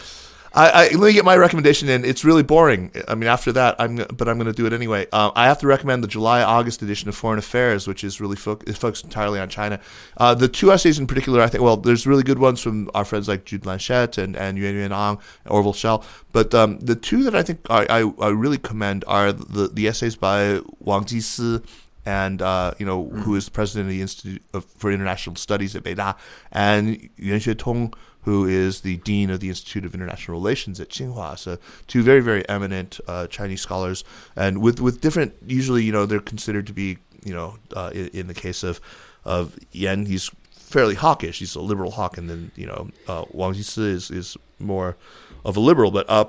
I, I, let me get my recommendation in. It's really boring. I mean, after that, I'm but I'm going to do it anyway. Uh, I have to recommend the July-August edition of Foreign Affairs, which is really fo- focused entirely on China. Uh, the two essays in particular, I think, well, there's really good ones from our friends like Jude Blanchette and, and Yuan Yuan Ang, Orville Schell. But um, the two that I think I, I, I really commend are the, the essays by Wang Jisi and uh, you know mm. who is the president of the Institute of, for International Studies at Beida, and Yuan Xuetong, who is the dean of the Institute of International Relations at Tsinghua. So two very, very eminent uh, Chinese scholars, and with, with different, usually, you know, they're considered to be, you know, uh, in, in the case of, of Yen, he's fairly hawkish. He's a liberal hawk, and then, you know, uh, Wang Jisi is, is more of a liberal, but uh,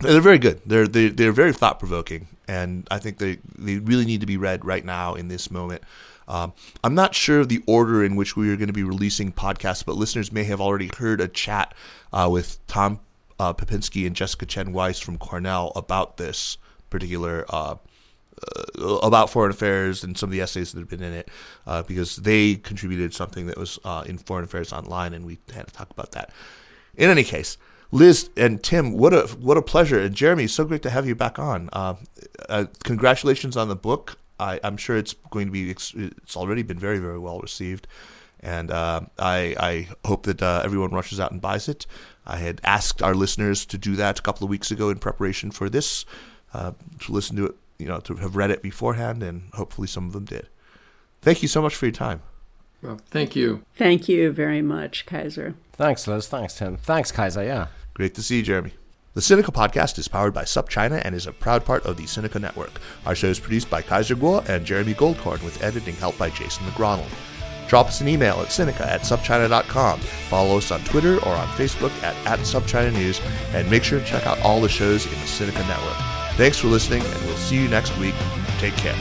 they're very good. They're, they're, they're very thought-provoking, and I think they, they really need to be read right now in this moment. Um, I'm not sure of the order in which we are going to be releasing podcasts, but listeners may have already heard a chat uh, with Tom uh, Papinski and Jessica Chen Weiss from Cornell about this particular, uh, uh, about foreign affairs and some of the essays that have been in it, uh, because they contributed something that was uh, in Foreign Affairs Online, and we had to talk about that. In any case, Liz and Tim, what a what a pleasure. And Jeremy, so great to have you back on. Uh, uh, congratulations on the book. I, I'm sure it's going to be. It's already been very, very well received, and uh, I, I hope that uh, everyone rushes out and buys it. I had asked our listeners to do that a couple of weeks ago in preparation for this, uh, to listen to it, you know, to have read it beforehand, and hopefully some of them did. Thank you so much for your time. Well, thank you. Thank you very much, Kaiser. Thanks, Liz. Thanks, Tim. Thanks, Kaiser. Yeah. Great to see you, Jeremy. The Sinica Podcast is powered by SupChina and is a proud part of the Sinica Network. Our show is produced by Kaiser Guo and Jeremy Goldkorn, with editing help by Jason McRonald. Drop us an email at sinica at supchina dot com. Follow us on Twitter or on Facebook at, at SupChina News, and make sure to check out all the shows in the Sinica Network. Thanks for listening, and we'll see you next week. Take care.